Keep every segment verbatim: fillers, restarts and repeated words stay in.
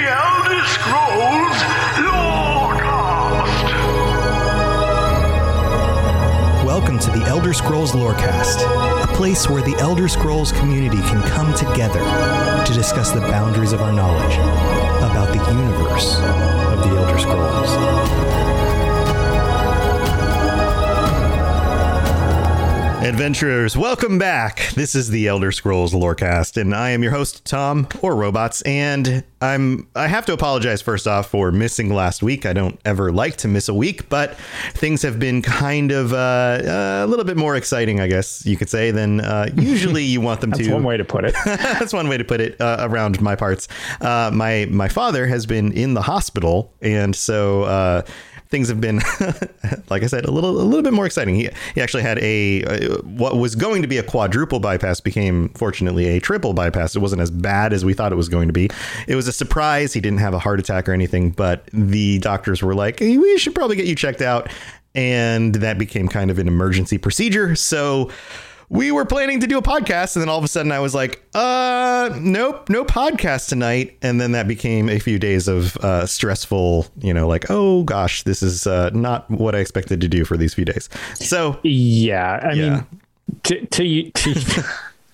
The Elder Scrolls Lorecast. Welcome to The Elder Scrolls Lorecast, a place where the Elder Scrolls community can come together to discuss the boundaries of our knowledge about the universe of the Elder Scrolls. Adventurers, welcome back. This is the Elder Scrolls Lorecast, and I am your host, Tom, or Robots, and I'm I have to apologize first off for missing last week. I don't ever like to miss a week, but things have been kind of uh, a little bit more exciting, I guess you could say, than uh, usually you want them that's to. That's one way to put it. That's one way to put it uh, around my parts. Uh, my, my father has been in the hospital, and so... Uh, Things have been, like I said, a little a little bit more exciting. He, he actually had a uh, what was going to be a quadruple bypass became, fortunately, a triple bypass. It wasn't as bad as we thought it was going to be. It was a surprise. He didn't have a heart attack or anything, but the doctors were like, hey, we should probably get you checked out. And that became kind of an emergency procedure. So we were planning to do a podcast, and then all of a sudden I was like, uh, nope, no podcast tonight. And then that became a few days of uh, stressful, you know, like, oh, gosh, this is uh, not what I expected to do for these few days. So, yeah, I yeah. mean, to to, to,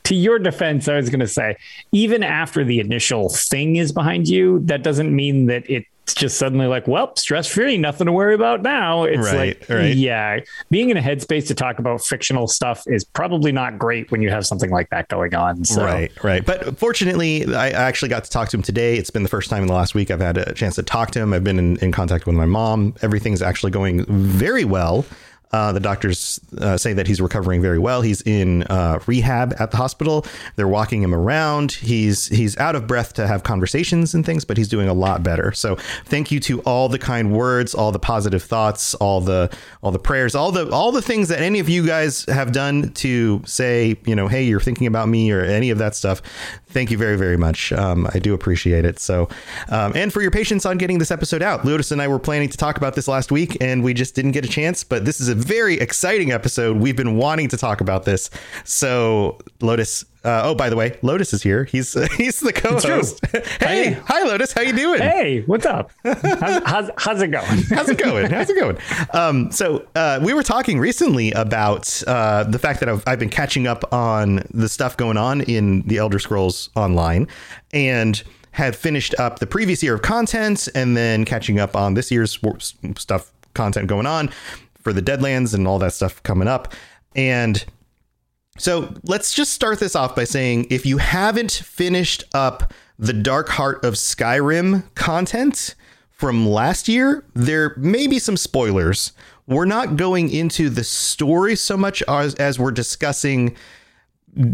to your defense, I was going to say, even after the initial thing is behind you, that doesn't mean that it. It's just suddenly like, well, stress free, nothing to worry about now. It's right, like, right. yeah, being in a headspace to talk about fictional stuff is probably not great when you have something like that going on. So. Right, right. But fortunately, I actually got to talk to him today. It's been the first time in the last week I've had a chance to talk to him. I've been in, in contact with my mom. Everything's actually going very well. Uh, the doctors uh, say that he's recovering very well. He's in uh, rehab at the hospital. They're walking him around. He's he's out of breath to have conversations and things, but he's doing a lot better. So thank you to all the kind words, all the positive thoughts, all the all the prayers, all the all the things that any of you guys have done to say, you know, hey, you're thinking about me or any of that stuff. Thank you very, very much. Um, I do appreciate it. So um, and for your patience on getting this episode out. Lotus and I were planning to talk about this last week and we just didn't get a chance. But this is a very exciting episode. We've been wanting to talk about this. So Lotus. Uh, oh, by the way, Lotus is here. He's uh, he's the co-host. Hey, hi. hi, Lotus. How you doing? Hey, what's up? How's, how's, how's it going? How's it going? How's it going? Um, so uh, we were talking recently about uh, the fact that I've, I've been catching up on the stuff going on in the Elder Scrolls Online and had finished up the previous year of content and then catching up on this year's stuff, content going on. For the Deadlands and all that stuff coming up. And so let's just start this off by saying if you haven't finished up the Dark Heart of Skyrim content from last year, there may be some spoilers. We're not going into the story so much as, as we're discussing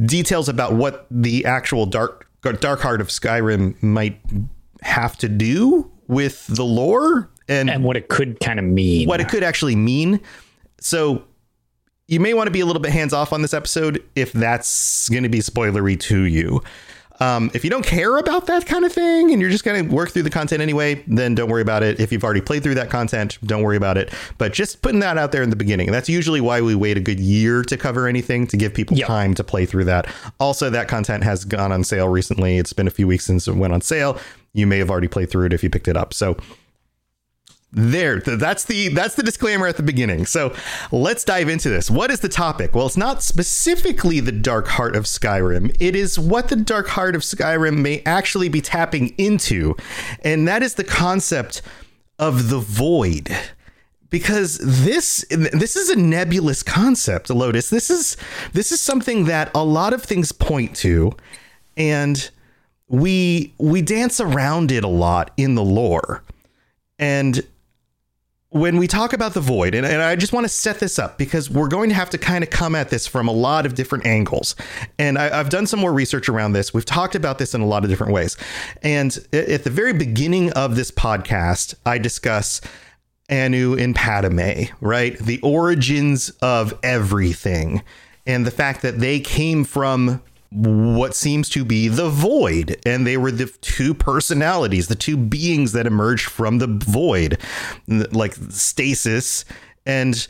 details about what the actual Dark Dark Heart of Skyrim might have to do with the lore. And, and what it could kind of mean, what it could actually mean. So you may want to be a little bit hands off on this episode if that's going to be spoilery to you. Um, if you don't care about that kind of thing and you're just going to work through the content anyway, then don't worry about it. If you've already played through that content, don't worry about it. But just putting that out there in the beginning. That's usually why we wait a good year to cover anything, to give people yep. time to play through that. Also, that content has gone on sale recently. It's been a few weeks since it went on sale. You may have already played through it if you picked it up. So. There, that's the that's the disclaimer at the beginning. So let's dive into this. What is the topic? Well, it's not specifically the Dark Heart of Skyrim. It is what the Dark Heart of Skyrim may actually be tapping into. And that is the concept of the void, because this this is a nebulous concept, Lotus. This is this is something that a lot of things point to. And we we dance around it a lot in the lore. And when we talk about the void, and, and I just want to set this up because we're going to have to kind of come at this from a lot of different angles. And I, I've done some more research around this. We've talked about this in a lot of different ways. And at the very beginning of this podcast, I discuss Anu and Padame, right? The origins of everything, and the fact that they came from what seems to be the void, and they were the two personalities, the two beings that emerged from the void, like stasis and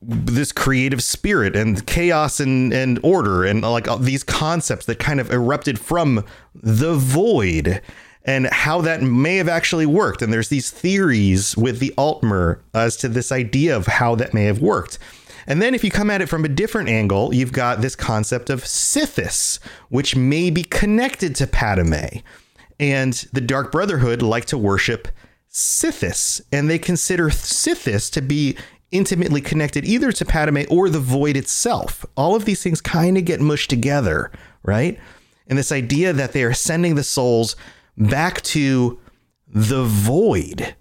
this creative spirit and chaos and, and order, and like these concepts that kind of erupted from the void, and how that may have actually worked. And there's these theories with the Altmer as to this idea of how that may have worked. And then if you come at it from a different angle, you've got this concept of Sithis, which may be connected to Padame, and the Dark Brotherhood like to worship Sithis, and they consider Sithis to be intimately connected either to Padame or the void itself. All of these things kind of get mushed together, right? And this idea that they are sending the souls back to the void,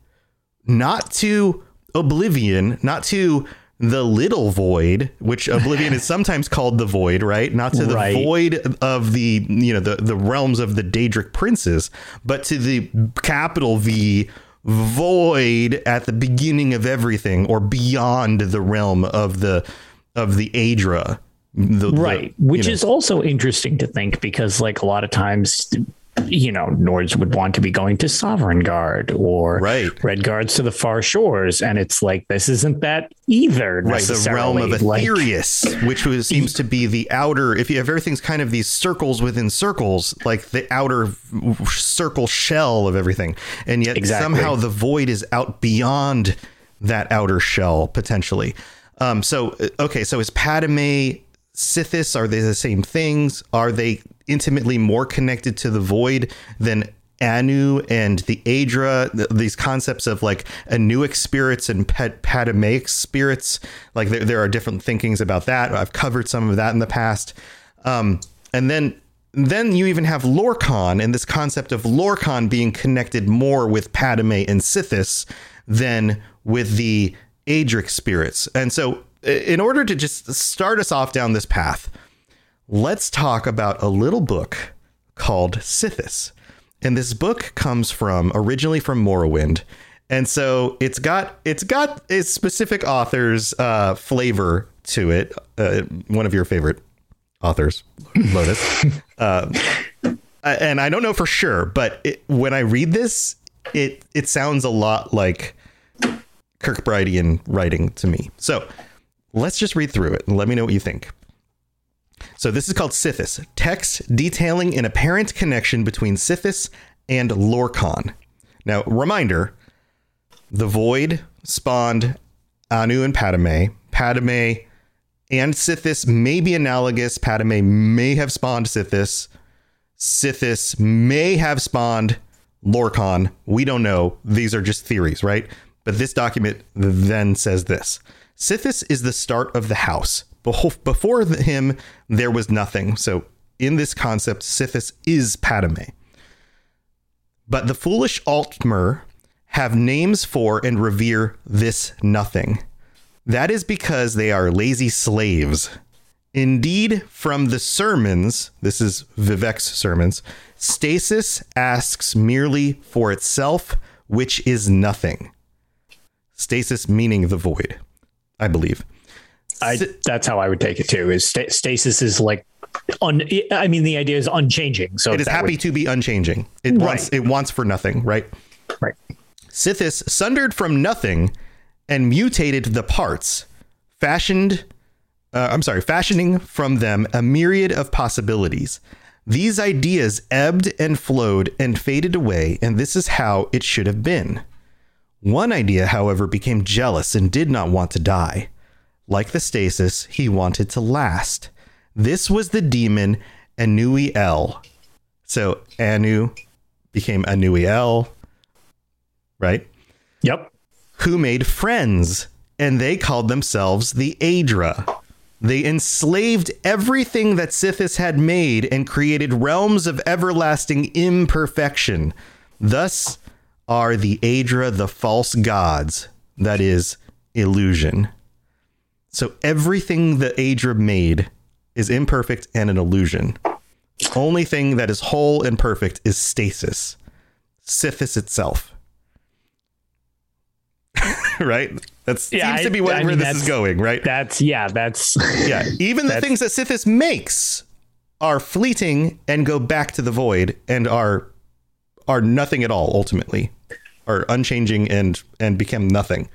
not to oblivion, not to the little void, which oblivion is sometimes called the void, right? Not to the right. void of the, you know, the, the realms of the Daedric princes, but to the capital V void at the beginning of everything, or beyond the realm of the of the Aedra. The, right. The, which know. is also interesting to think, because like a lot of times, you know, Nords would want to be going to Sovngarde or right. Red Guards to the Far Shores. And it's like, this isn't that either. Right. The realm of Aetherius, like, which was, seems to be the outer, if you have everything's kind of these circles within circles, like the outer circle shell of everything. And yet exactly. somehow the void is out beyond that outer shell, potentially. Um, so, OK, so is Padame, Sithis, are they the same things? Are they intimately more connected to the void than Anu and the Aedra? Th- these concepts of like Anuic spirits and pet Padamaic spirits, like there, there are different thinkings about that. I've covered some of that in the past. Um, and then then you even have Lorkhan, and this concept of Lorkhan being connected more with Padame and Sithis than with the Aedric spirits. And so, in order to just start us off down this path, let's talk about a little book called Sithis. And this book comes from originally from Morrowind. And so it's got it's got a specific author's uh, flavor to it. Uh, one of your favorite authors, Lotus. uh, and I don't know for sure, but it, when I read this, it it sounds a lot like Kirkbride-ian writing to me. So let's just read through it and let me know what you think. So this is called Sithis, text detailing an apparent connection between Sithis and Lorkhan. Now, reminder, the void spawned Anu and Padame. Padame and Sithis may be analogous. Padame may have spawned Sithis. Sithis may have spawned Lorkhan. We don't know. These are just theories, right? But this document then says this. Sithis is the start of the house. Before him, there was nothing. So in this concept, Sithis is Padame. But the foolish Altmer have names for and revere this nothing. That is because they are lazy slaves. Indeed, from the sermons, this is Vivek's sermons, stasis asks merely for itself, which is nothing. Stasis meaning the void. I believe I, that's how I would take it, too, is st- stasis is like un. I mean, the idea is unchanging. So it is happy would... to be unchanging. It right. wants it wants for nothing. Right. Right. Sithis sundered from nothing and mutated the parts fashioned. Uh, I'm sorry, fashioning from them a myriad of possibilities. These ideas ebbed and flowed and faded away. And this is how it should have been. One idea, however, became jealous and did not want to die. Like the stasis, he wanted to last. This was the demon Anuiel. So Anu became Anuiel, right? Yep. Who made friends, and they called themselves the Aedra. They enslaved everything that Sithis had made and created realms of everlasting imperfection. Thus are the Aedra the false gods, that is illusion. So everything the Aedra made is imperfect and an illusion. Only thing that is whole and perfect is stasis, Sithis itself. right? That yeah, seems I, to be where I mean, this is going, right? That's yeah, that's yeah. Even the things that Sithis makes are fleeting and go back to the void and are are nothing at all, ultimately, are unchanging and and become nothing.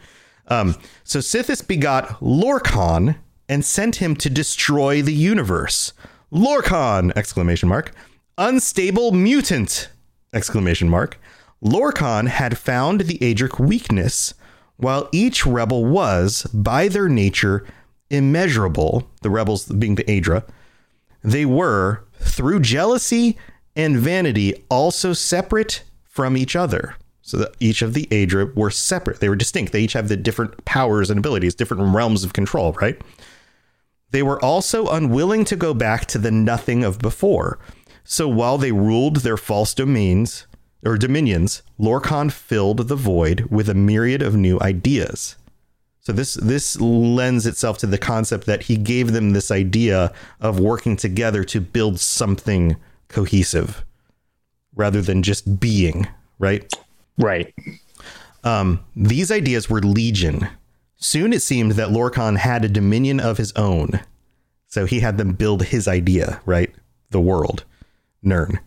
Um, so Sithis begot Lorkhan and sent him to destroy the universe. Lorkhan! Exclamation mark. Unstable mutant! Exclamation mark. Lorkhan had found the Aedric weakness, while each rebel was, by their nature, immeasurable, the rebels being the Aedra, they were, through jealousy and vanity, also separate from each other. So that each of the Aedra were separate. They were distinct. They each have the different powers and abilities, different realms of control, right? They were also unwilling to go back to the nothing of before. So while they ruled their false domains, or dominions, Lorkhan filled the void with a myriad of new ideas. So this this lends itself to the concept that he gave them this idea of working together to build something cohesive rather than just being, right? Right. Um, these ideas were legion. Soon it seemed that Lorkhan had a dominion of his own. So he had them build his idea, right? The world, Nirn.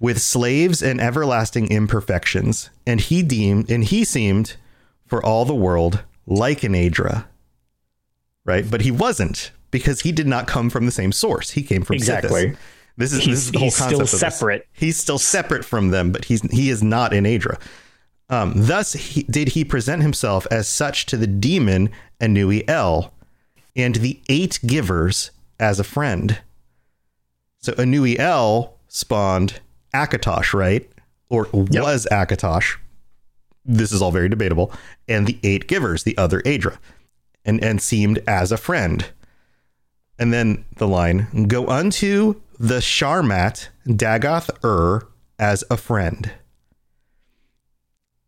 With slaves and everlasting imperfections, and he deemed and he seemed for all the world like an Aedra. Right. But he wasn't, because he did not come from the same source. He came from exactly Sithis. This is he's, this is the whole concept still of this. Separate. He's still separate from them, but he's he is not an Aedra. Um, thus he, did he present himself as such to the demon Anuiel and the eight givers as a friend. So Anuiel spawned Akatosh, right? Or yep. was Akatosh. This is all very debatable. And the eight givers, the other Aedra, and, and seemed as a friend. And then the line, go unto the Sharmat Dagoth Ur as a friend.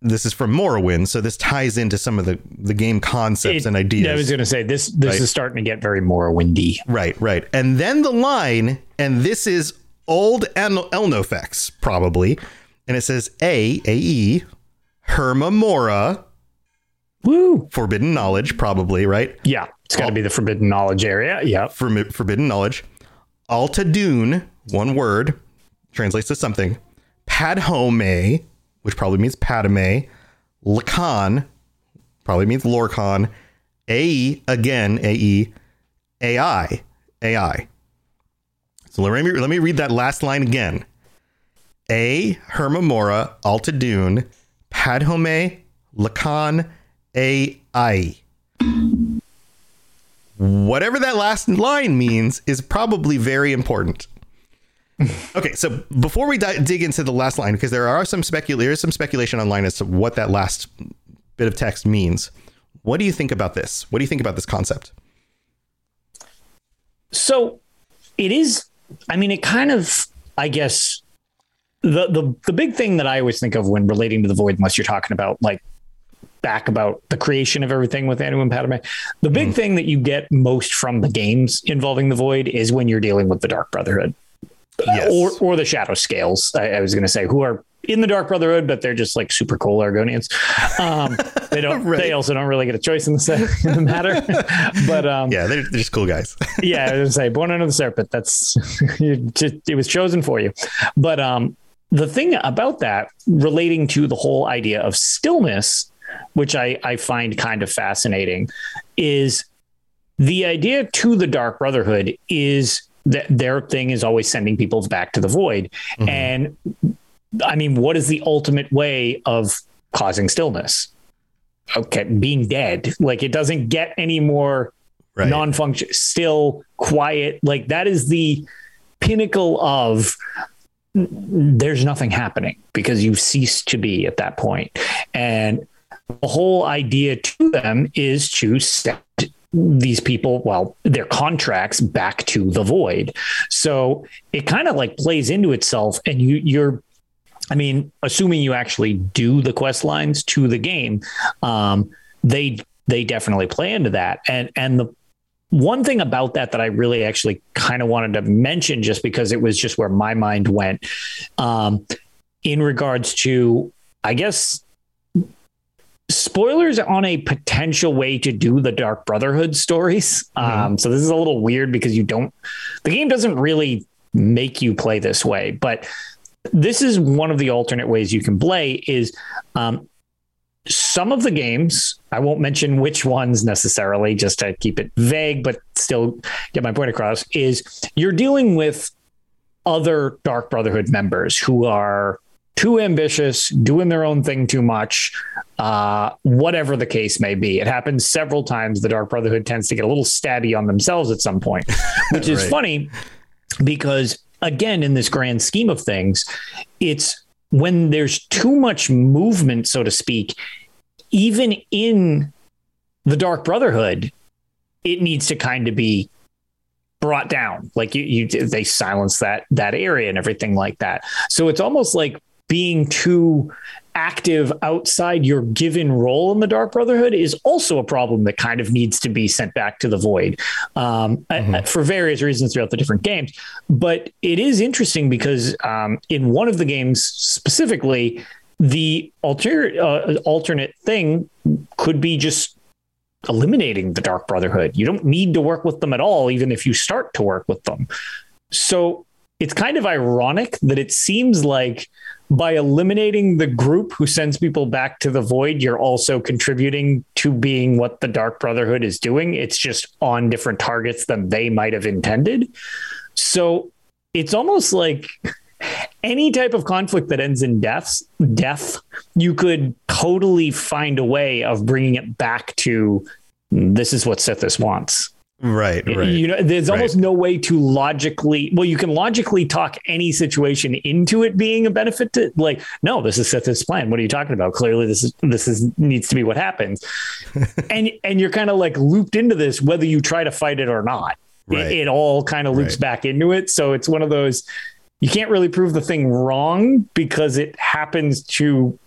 This is from Morrowind, so this ties into some of the, the game concepts it, and ideas. I was going to say, this this right? is starting to get very Morrowindy. Right, right. And then the line, and this is old Elnofex, probably. And it says, A, A-E, Hermaeus Mora. Woo! Forbidden knowledge, probably, right? Yeah, it's got to be the forbidden knowledge area. Yeah. For, forbidden knowledge. Altadun, one word, translates to something. Padome, which probably means Padame. Lacan, probably means Lorkhan. A E, again, A E. A I, A I. So let me, let me read that last line again. A, Hermaeus Mora, Altadun, Padhome, Lacan, A I. Whatever that last line means is probably very important. Okay, so before we di- dig into the last line, because there are some specul- there is some speculation online as to what that last bit of text means. What do you think about this? What do you think about this concept? So it is, I mean, it kind of, I guess, the, the, the big thing that I always think of when relating to the void, unless you're talking about like back about the creation of everything with Anu and Padame, the big mm. thing that you get most from the games involving the void is when you're dealing with the Dark Brotherhood. Yes. Or or the shadow scales, I, I was going to say, who are in the Dark Brotherhood, but they're just like super cool Argonians. Um, they don't. Right. They also don't really get a choice in the, in the matter. But um, yeah, they're, they're just cool guys. Yeah, I was going to say, born under the serpent. That's just, it was chosen for you. But um, the thing about that, relating to the whole idea of stillness, which I, I find kind of fascinating, is the idea to the Dark Brotherhood is that their thing is always sending people back to the void. Mm-hmm. And I mean, what is the ultimate way of causing stillness? Okay. Being dead. Like, it doesn't get any more right. non-function, still, quiet. Like, that is the pinnacle of there's nothing happening, because you've ceased to be at that point. And the whole idea to them is to set these people, well, their contracts back to the void. So it kind of like plays into itself. And you, you're, I mean, assuming you actually do the quest lines to the game, um, they, they definitely play into that. And, and the one thing about that, that I really actually kind of wanted to mention, just because it was just where my mind went, um, in regards to, I guess, spoilers on a potential way to do the Dark Brotherhood stories. Mm-hmm. Um, so this is a little weird because you don't, the game doesn't really make you play this way, but this is one of the alternate ways you can play is, um, some of the games, I won't mention which ones necessarily, just to keep it vague, but still get my point across, is you're dealing with other Dark Brotherhood members who are too ambitious, doing their own thing too much, uh, whatever the case may be. It happens several times. The Dark Brotherhood tends to get a little stabby on themselves at some point, which is right. funny because, again, in this grand scheme of things, it's when there's too much movement, so to speak, even in the Dark Brotherhood, it needs to kind of be brought down. Like you, you they silence that that area and everything like that. So it's almost like being too active outside your given role in the Dark Brotherhood is also a problem that kind of needs to be sent back to the void um, mm-hmm. uh, for various reasons throughout the different games. But it is interesting because um, in one of the games specifically, the alter- uh, alternate thing could be just eliminating the Dark Brotherhood. You don't need to work with them at all, even if you start to work with them. So it's kind of ironic that it seems like by eliminating the group who sends people back to the void, you're also contributing to being what the Dark Brotherhood is doing. It's just on different targets than they might have intended. So it's almost like any type of conflict that ends in deaths, death, you could totally find a way of bringing it back to this is what Sithis wants. Right, right. You know, there's almost right. no way to logically. Well, you can logically talk any situation into it being a benefit to, like, no, this is Sithis' plan. What are you talking about? Clearly, this is this is needs to be what happens, and and you're kind of like looped into this whether you try to fight it or not. Right. It, it all kind of loops right. back into it. So it's one of those you can't really prove the thing wrong because it happens to.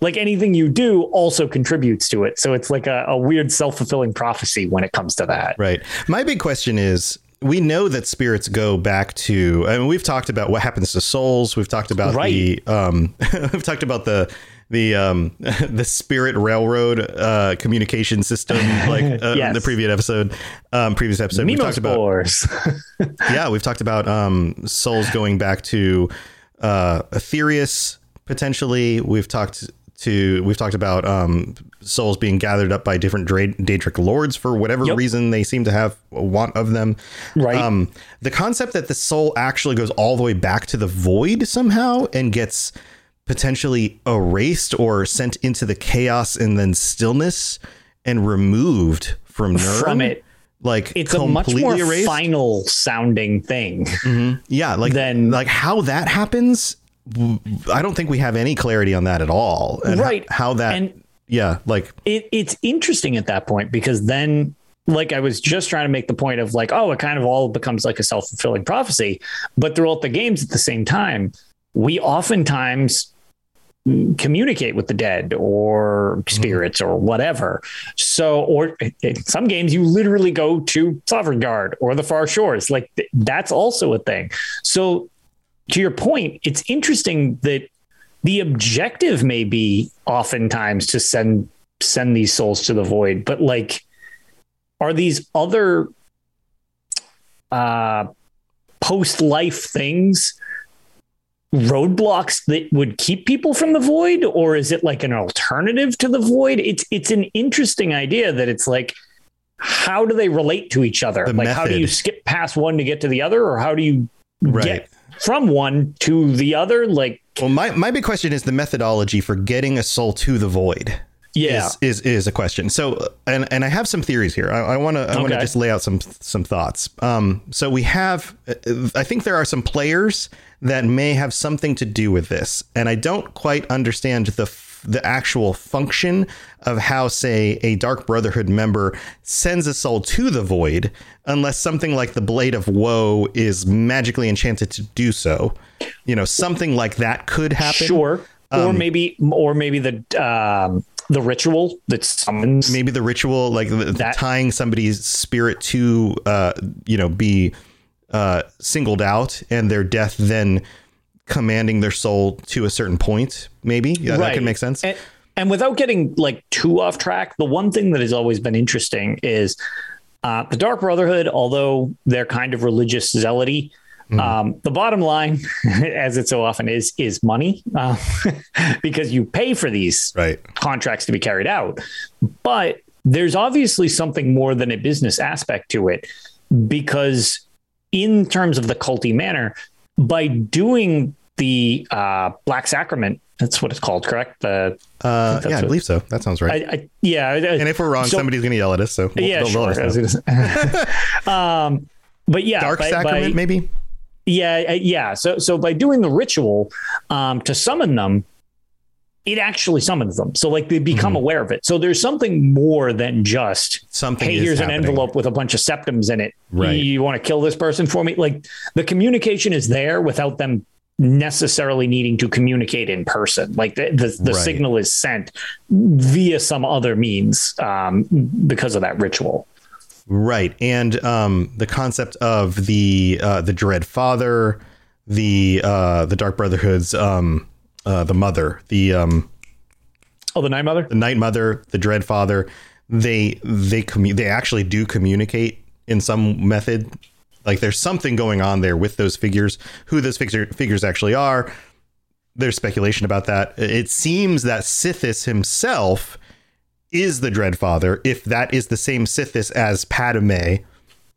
Like anything you do also contributes to it. So it's like a, a weird self-fulfilling prophecy when it comes to that. Right. My big question is, we know that spirits go back to, I mean, we've talked about what happens to souls. We've talked about right. the, um, we've talked about the, the, um, the spirit railroad, uh, communication system, like uh, yes. the previous episode, um, previous episode, Mimo we talked spores. about, yeah, we've talked about, um, souls going back to, uh, Aetherius potentially. We've talked To we've talked about um, souls being gathered up by different dra- Daedric lords for whatever yep. reason they seem to have a want of them. Right. Um, the concept that the soul actually goes all the way back to the void somehow and gets potentially erased or sent into the chaos and then stillness and removed from Nirn, from it. Like it's a much more erased? final sounding thing. Mm-hmm. Yeah. Like then like how that happens. I don't think we have any clarity on that at all. And right. How, how that. And yeah. Like it, it's interesting at that point, because then like I was just trying to make the point of like, oh, it kind of all becomes like a self-fulfilling prophecy. But throughout the games at the same time, we oftentimes communicate with the dead or spirits mm-hmm. or whatever. So, or in some games you literally go to Sovngarde or the Far Shores. Like th- that's also a thing. So, to your point, it's interesting that the objective may be oftentimes to send send these souls to the void, but like, are these other uh, post-life things roadblocks that would keep people from the void, or is it like an alternative to the void? It's it's an interesting idea that it's like, how do they relate to each other? The like, method. How do you skip past one to get to the other, or how do you right. get from one to the other? Like, well, my, my big question is the methodology for getting a soul to the void. Yeah, is is, is a question. So and and I have some theories here. I want to I want to okay. just lay out some some thoughts. Um, so we have I think there are some players that may have something to do with this, and I don't quite understand the the actual function of how, say, a Dark Brotherhood member sends a soul to the void unless something like the Blade of Woe is magically enchanted to do so. You know, something like that could happen. Sure. Um, or maybe or maybe the um, the ritual that summons. Maybe the ritual like the, that. tying somebody's spirit to, uh, you know, be uh, singled out and their death then commanding their soul to a certain point, maybe. Yeah, right. That could make sense. And, And without getting like too off track, the one thing that has always been interesting is uh, the Dark Brotherhood, although they're kind of religious zealoty, mm. um, the bottom line, as it so often is, is money, uh, because you pay for these right. contracts to be carried out. But there's obviously something more than a business aspect to it, because in terms of the culty manner, by doing the uh, Black Sacrament, that's what it's called, correct? The uh, yeah, I believe so. That sounds right. I, I, yeah. I, and if we're wrong, so, somebody's going to yell at us. So we'll, yeah, sure. Us I was gonna, um, but yeah, Dark by, Sacrament, by, maybe. Yeah, yeah. So, so by doing the ritual um, to summon them, it actually summons them. So like they become mm-hmm. aware of it. So there's something more than just something. Hey, here's happening. An envelope with a bunch of septums in it. Right. You, you want to kill this person for me? Like the communication is there without them necessarily needing to communicate in person. Like the the, the right. signal is sent via some other means um, because of that ritual. Right. And um, the concept of the uh, the Dread Father, the uh, the Dark Brotherhood's um, uh, the mother, the um, oh, the Night Mother, the Night Mother, the Dread Father. They they commu- they actually do communicate in some method. Like there's something going on there with those figures, who those figure, figures actually are. There's speculation about that. It seems that Sithis himself is the Dread Father. If that is the same Sithis as Padame,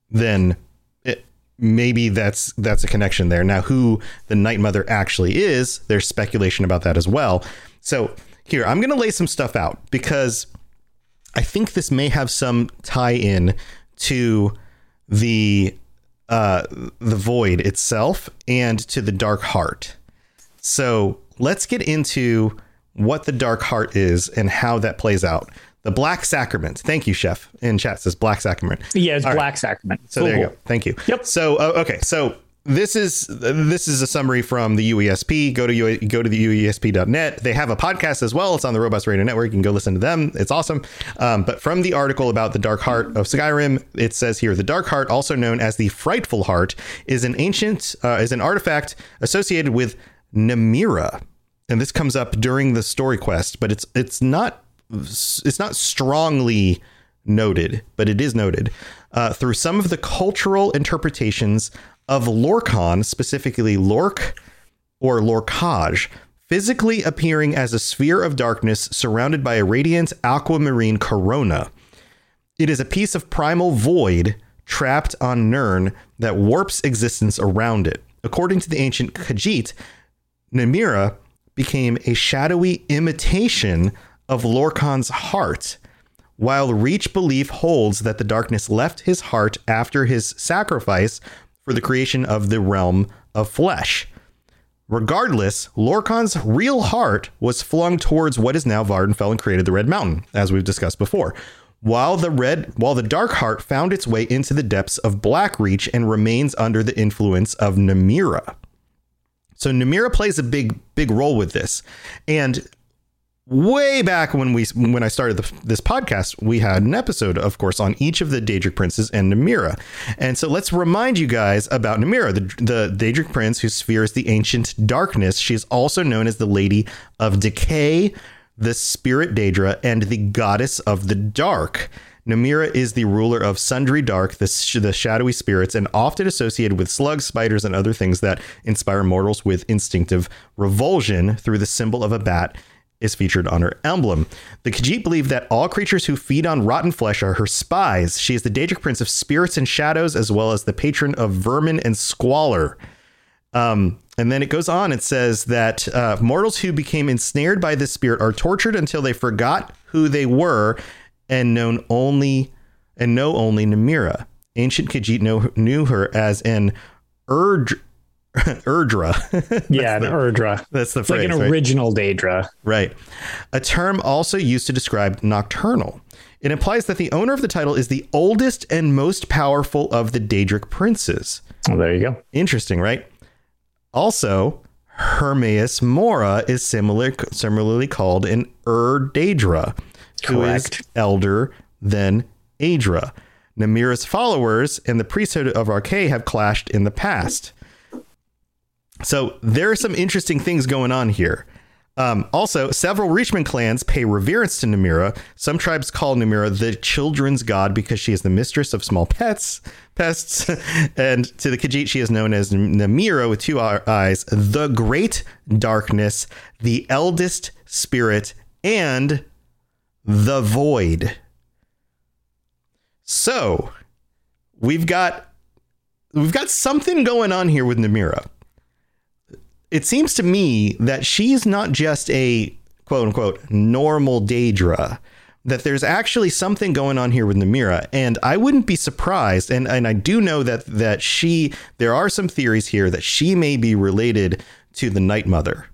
then it, maybe that's that's a connection there. Now, who the Night Mother actually is, there's speculation about that as well. So here, I'm going to lay some stuff out because I think this may have some tie in to the Uh, the void itself and to the Dark Heart. So let's get into what the Dark Heart is and how that plays out. The Black Sacrament. Thank you, Chef. In chat says Black Sacrament. Yeah, it's All Black right. Sacrament. So cool. There you go. Thank you. Yep. So uh, okay. So this is this is a summary from the U E S P. Go to U- go to the U E S P dot net. They have a podcast as well. It's on the Robots Radio Network. You can go listen to them. It's awesome. Um, but from the article about the Dark Heart of Skyrim, it says here the Dark Heart, also known as the Frightful Heart, is an ancient uh, is an artifact associated with Namira, and this comes up during the story quest. But it's it's not it's not strongly noted, but it is noted uh, through some of the cultural interpretations of Lorkhan, specifically Lork or Lorkaj, physically appearing as a sphere of darkness surrounded by a radiant aquamarine corona. It is a piece of primal void trapped on Nirn that warps existence around it. According to the ancient Khajiit, Namira became a shadowy imitation of Lorkhan's heart, while Reach belief holds that the darkness left his heart after his sacrifice for the creation of the realm of flesh. Regardless, Lorkhan's real heart was flung towards what is now Vardenfell and created the Red Mountain, as we've discussed before. While the red, while the Dark Heart found its way into the depths of Blackreach and remains under the influence of Namira. So Namira plays a big, big role with this. And way back when we when I started the, this podcast, we had an episode, of course, on each of the Daedric Princes and Namira. And so let's remind you guys about Namira, the, the Daedric Prince whose sphere is the ancient darkness. She is also known as the Lady of Decay, the Spirit Daedra, and the Goddess of the Dark. Namira is the ruler of sundry dark, the, sh- the shadowy spirits, and often associated with slugs, spiders, and other things that inspire mortals with instinctive revulsion through the symbol of a bat is featured on her emblem. The Khajiit believe that all creatures who feed on rotten flesh are her spies. She is the Daedric Prince of Spirits and Shadows, as well as the patron of vermin and squalor. Um, and then it goes on. It says that uh, mortals who became ensnared by this spirit are tortured until they forgot who they were and known only and know only Namira. Ancient Khajiit know, knew her as an Erd. Aedra. Yeah, an Aedra. That's the it's phrase. Like an original right? Daedra. Right. A term also used to describe nocturnal. It implies that the owner of the title is the oldest and most powerful of the Daedric princes. Well, there you go. Interesting, right? Also, Hermaeus Mora is similar, similarly called an Erd-Daedra, who is elder than Aedra. Namira's followers and the priesthood of Arcay have clashed in the past. So there are some interesting things going on here. Um, also, several Reachman clans pay reverence to Namira. Some tribes call Namira the children's god because she is the mistress of small pets, pests. And to the Khajiit, she is known as Namira with two eyes, the great darkness, the eldest spirit, and the void. So we've got we've got something going on here with Namira. It seems to me that she's not just a quote unquote normal Daedra, that there's actually something going on here with Namira. And I wouldn't be surprised. And, and I do know that that she there are some theories here that she may be related to the Night Mother.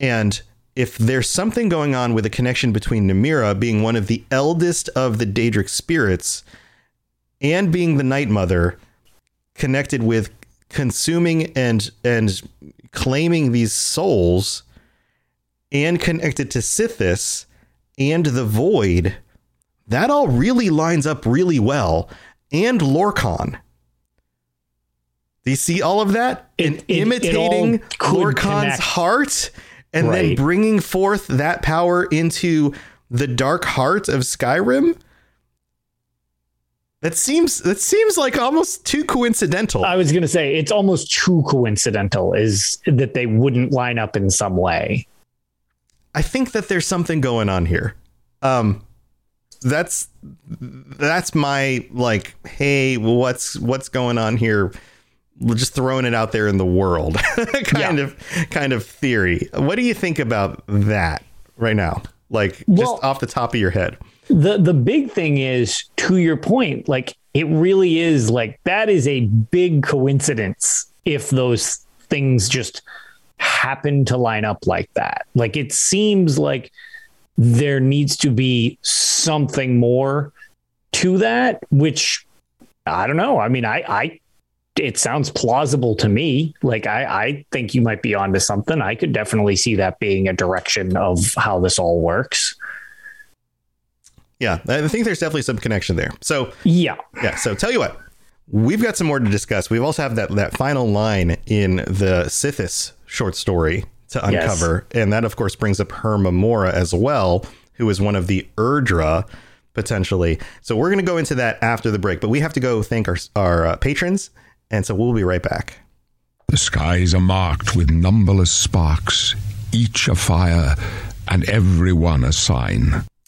And if there's something going on with a connection between Namira being one of the eldest of the Daedric spirits and being the Night Mother connected with consuming and and claiming these souls and connected to Sithis and the void, that all really lines up really well. And Lorkhan. Do you see all of that? It, and it, imitating it Lorkhan's heart and right. then bringing forth that power into the Dark Heart of Skyrim. That seems that seems like almost too coincidental. I was going to say it's almost too coincidental is that they wouldn't line up in some way. I think that there's something going on here. Um, that's that's my like, hey, what's what's going on here? We're just throwing it out there in the world kind yeah. of kind of theory. What do you think about that right now? Like well, just off the top of your head. The the big thing is, to your point, like it really is like that is a big coincidence if those things just happen to line up like that. Like it seems like there needs to be something more to that, which I don't know. I mean, I, I it sounds plausible to me. Like I, I think you might be onto something. I could definitely see that being a direction of how this all works. Yeah, I think there's definitely some connection there. So, yeah. Yeah. So tell you what, we've got some more to discuss. We also have that, that final line in the Sithis short story to uncover. Yes. And that, of course, brings up Hermaeus Mora as well, who is one of the Aedra, potentially. So we're going to go into that after the break, but we have to go thank our, our uh, patrons. And so we'll be right back. The skies are marked with numberless sparks, each a fire and every one a sign.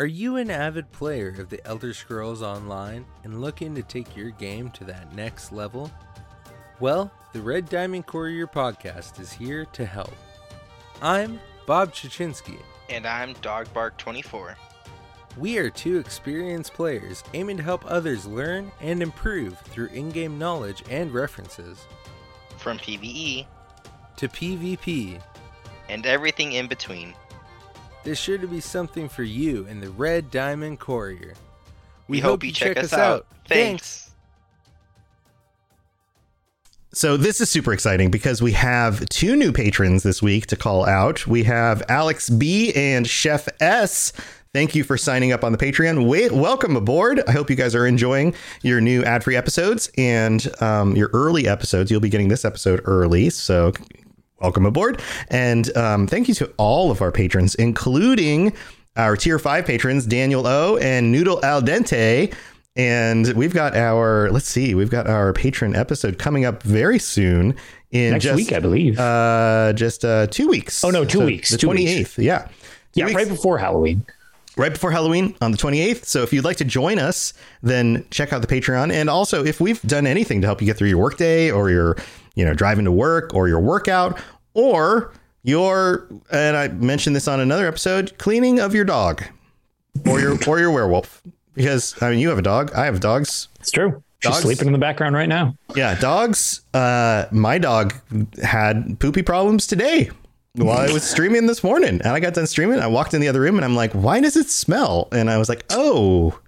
Are you an avid player of the Elder Scrolls Online and looking to take your game to that next level? Well, the Red Diamond Courier podcast is here to help. I'm Bob Chachinsky. And I'm Dogbark twenty-four. We are two experienced players aiming to help others learn and improve through in-game knowledge and references. From PvE to PvP and everything in between. There's sure to be something for you in the Red Diamond Courier. We, we hope, hope you check, check us out. out. Thanks. So this is super exciting because we have two new patrons this week to call out. We have Alex B and Chef S. Thank you for signing up on the Patreon. Wait, welcome aboard. I hope you guys are enjoying your new ad-free episodes and um, your early episodes. You'll be getting this episode early, so welcome aboard. And um, thank you to all of our patrons, including our tier five patrons, Daniel O and Noodle Al Dente. And we've got our let's see, we've got our patron episode coming up very soon. In Next just, week, I believe. Uh, just uh, two weeks. Oh, no, two so weeks. The twenty-eighth. Yeah. Two yeah. Weeks. Right before Halloween. Right before Halloween on the twenty-eighth. So if you'd like to join us, then check out the Patreon. And also, if we've done anything to help you get through your workday or your, you know, driving to work or your workout or your, and I mentioned this on another episode, cleaning of your dog or your or your werewolf, because I mean, you have a dog. I have dogs. It's true. Dogs. She's sleeping in the background right now. Yeah. Dogs. Uh, my dog had poopy problems today. While I was streaming this morning, and I got done streaming, I walked in the other room and I'm like, why does it smell? And I was like, oh,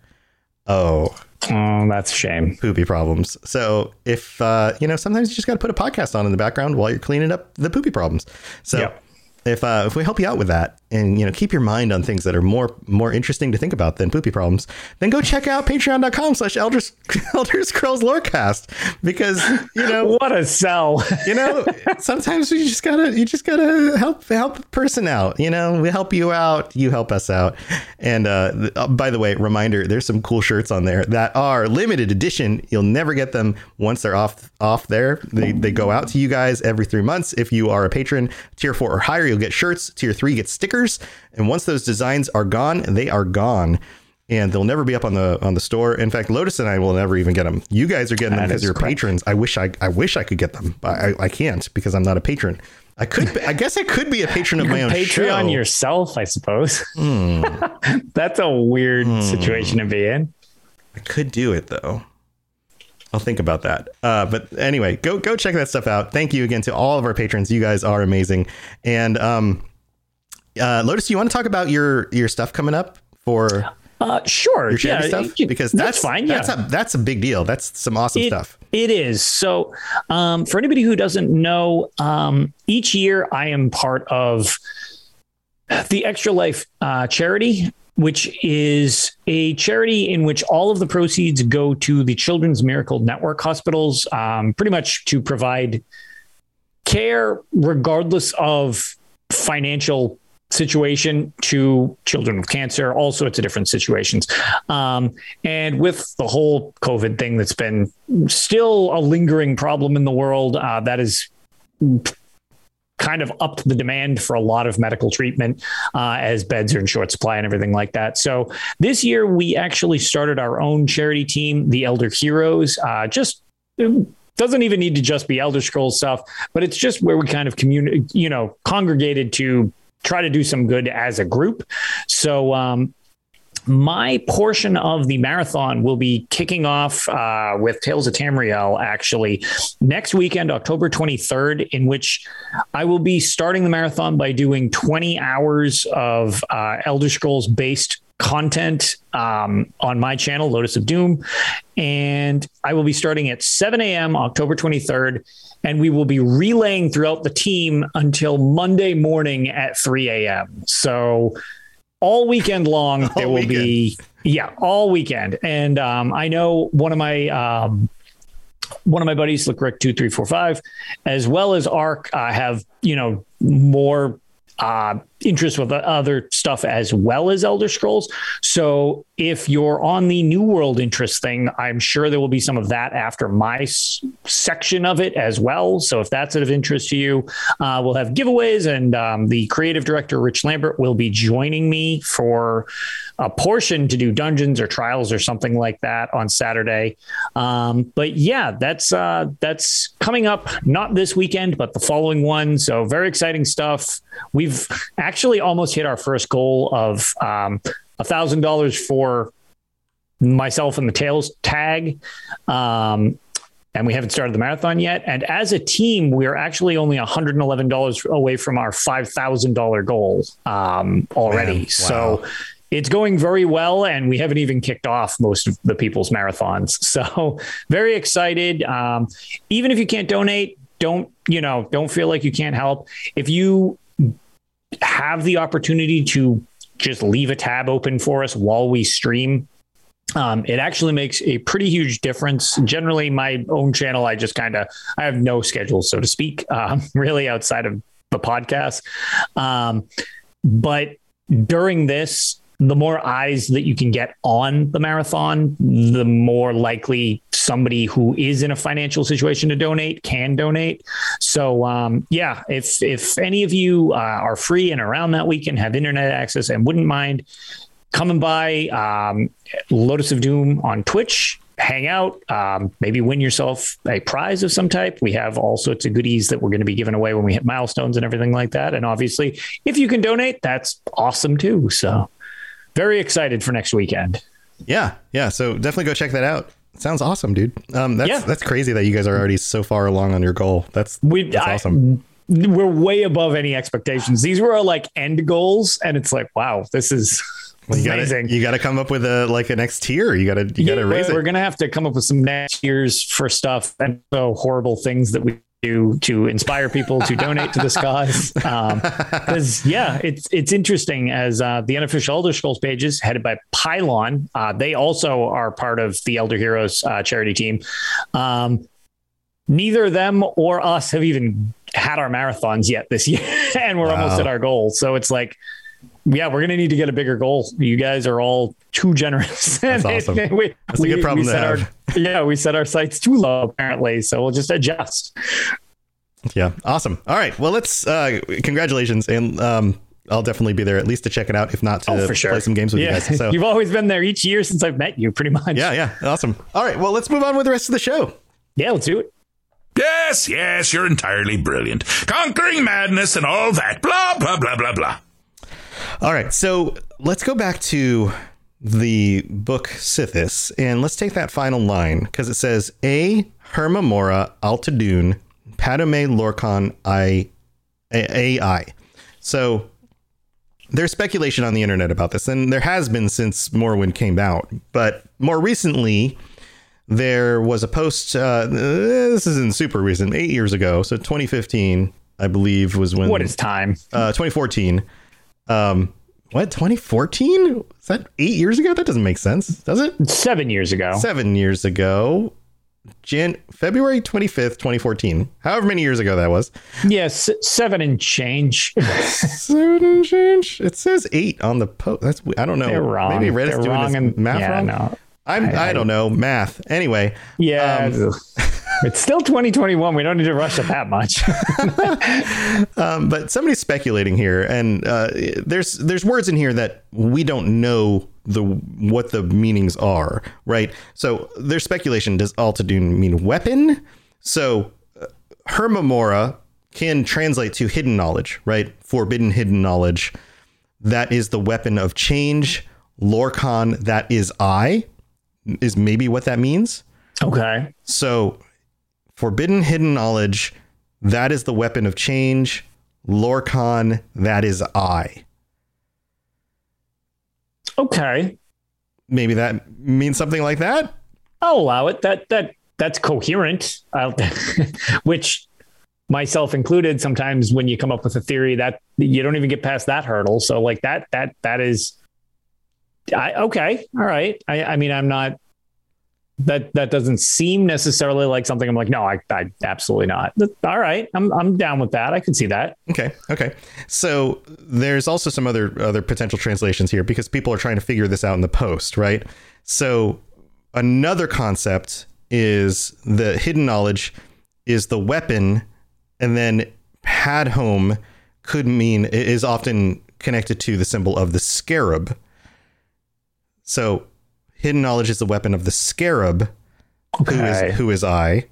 oh, oh, that's a shame. Poopy problems. So if, uh, you know, sometimes you just got to put a podcast on in the background while you're cleaning up the poopy problems. So yep. if uh, if we help you out with that and, you know, keep your mind on things that are more more interesting to think about than poopy problems, then go check out patreon.com slash Elder Scrolls Lorecast, because, you know, what a sell. You know, sometimes you just gotta you just gotta help help a person out. You know, we help you out. You help us out. And uh, by the way, reminder, there's some cool shirts on there that are limited edition. You'll never get them once they're off off there. They, they go out to you guys every three months. If you are a patron, tier four or higher, you'll get shirts. Tier three gets stickers. And once those designs are gone, they are gone, and they'll never be up on the on the store. In fact, Lotus and I will never even get them. You guys are getting them because you're patrons. I wish I I wish I could get them, but I, I can't because I'm not a patron. I could be, I guess I could be a patron of my own Patreon show. Patreon yourself, I suppose. Mm. That's a weird mm. situation to be in. I could do it though. I'll think about that. Uh, but anyway, go go check that stuff out. Thank you again to all of our patrons. You guys are amazing, and um. Uh, Lotus, you want to talk about your your stuff coming up for uh, sure your charity yeah, stuff? Because that's, that's fine. Yeah. That's a, that's a big deal. That's some awesome it, stuff. It is. So um, for anybody who doesn't know, um, each year I am part of the Extra Life uh, charity, which is a charity in which all of the proceeds go to the Children's Miracle Network hospitals, um, pretty much to provide care regardless of financial situation to children with cancer, all sorts of different situations. Um, and with the whole COVID thing that's been still a lingering problem in the world, uh, that has kind of upped the demand for a lot of medical treatment uh, as beds are in short supply and everything like that. So this year we actually started our own charity team, the Elder Heroes, uh, just doesn't even need to just be Elder Scrolls stuff, but it's just where we kind of communi- you know, congregated to try to do some good as a group. So um, my portion of the marathon will be kicking off uh, with Tales of Tamriel, actually, next weekend, October twenty-third, in which I will be starting the marathon by doing twenty hours of uh, Elder Scrolls-based content um, on my channel, Lotus of Doom. And I will be starting at seven a.m. October twenty-third. And we will be relaying throughout the team until Monday morning at three a.m. So all weekend long, all there will weekend. be, yeah, all weekend. And um, I know one of my um, one of my buddies, Look Rick two three four five, as well as Ark, uh, have, you know, more uh, interest with other stuff as well as Elder Scrolls. So if you're on the New World interest thing, I'm sure there will be some of that after my s- section of it as well. So if that's of interest to you, uh, we'll have giveaways, and um, the creative director, Rich Lambert, will be joining me for a portion to do dungeons or trials or something like that on Saturday. Um, but yeah, that's, uh, that's coming up, not this weekend, but the following one. So very exciting stuff. We've actually almost hit our first goal of um, one thousand dollars for myself and the Tails tag. Um, and we haven't started the marathon yet. And as a team, we're actually only one hundred eleven dollars away from our five thousand dollars goal um, already. Man, wow. So it's going very well, and we haven't even kicked off most of the people's marathons. So very excited. Um, even if you can't donate, don't, you know, don't feel like you can't help. If you have the opportunity to just leave a tab open for us while we stream, um, it actually makes a pretty huge difference. Generally, my own channel, I just kind of, I have no schedule, so to speak, um, really outside of the podcast. Um, but during this, the more eyes that you can get on the marathon, the more likely somebody who is in a financial situation to donate can donate. So um, yeah, if if any of you uh, are free and around that weekend, have internet access and wouldn't mind coming by um, Lotus of Doom on Twitch, hang out, um, maybe win yourself a prize of some type. We have all sorts of goodies that we're going to be giving away when we hit milestones and everything like that. And obviously, if you can donate, that's awesome too. So very excited for next weekend. Yeah, yeah. So definitely go check that out. Sounds awesome, dude. Um, that's yeah. that's crazy that you guys are already so far along on your goal. That's, we, that's I, awesome. we're way above any expectations. These were like end goals, and it's like, wow, this is well, you amazing. Gotta, you got to come up with a like a next tier. You got to you got to yeah, raise we're, it. We're gonna have to come up with some next tiers for stuff and so horrible things that we do to inspire people to donate to this cause. Um, because yeah, it's it's interesting as uh, the unofficial Elder Scrolls pages headed by Pylon. Uh, they also are part of the Elder Heroes uh, charity team. Um, Neither them or us have even had our marathons yet this year, and we're wow. almost at our goal. So it's like, yeah, we're going to need to get a bigger goal. You guys are all too generous. That's awesome. It, we, That's we, a good problem to have. Our, yeah, we set our sights too low, apparently, so we'll just adjust. Yeah, awesome. All right, well, let's uh, congratulations, and um, I'll definitely be there at least to check it out, if not to oh, for sure. play some games with yeah. you guys. So. You've always been there each year since I've met you, pretty much. Yeah, yeah, awesome. All right, well, let's move on with the rest of the show. Yeah, let's do it. Yes, yes, you're entirely brilliant. Conquering madness and all that. Blah, blah, blah, blah, blah. All right. So let's go back to the book Sithis and let's take that final line because it says A. Hermaeus Mora Altadun Padame Lorkhan I A I. So there's speculation on the internet about this, and there has been since Morrowind came out, but more recently. There was a post, uh, this isn't super recent, eight years ago. So twenty fifteen, I believe, was when... What is time? Uh, twenty fourteen. Um, what, twenty fourteen? Is that eight years ago? That doesn't make sense, does it? Seven years ago. Seven years ago. Jan- February twenty-fifth, twenty fourteen. However many years ago that was. Yes, yeah, s- seven and change. seven and change? It says eight on the post. That's I don't know. They're wrong. Maybe Reddit's They're doing wrong and, math yeah, wrong? No. I'm, I, I don't know math. Anyway, yeah, um, it's still twenty twenty-one. We don't need to rush it that much. um, but somebody's speculating here, and uh, there's there's words in here that we don't know the what the meanings are, right? So there's speculation. Does Altadun mean weapon? So uh, Hermaeus Mora can translate to hidden knowledge, right? Forbidden hidden knowledge. That is the weapon of change. Lorkhan, that is I. Is maybe what that means. Okay. So forbidden hidden knowledge. That is the weapon of change. Lorkhan. That is I. Okay. Maybe that means something like that. I'll allow it. That, that, that's coherent. I'll, which myself included. Sometimes when you come up with a theory that you don't even get past that hurdle. So like that, that, that is, I, okay. All right. I, I mean, I'm not, that, that doesn't seem necessarily like something I'm like, no, I, I absolutely not. All right. I'm, I'm down with that. I can see that. Okay. Okay. So there's also some other, other potential translations here because people are trying to figure this out in the post, right? So another concept is the hidden knowledge is the weapon. And then Padome could mean is often connected to the symbol of the scarab. So hidden knowledge is the weapon of the scarab. Okay. Who is, who is I?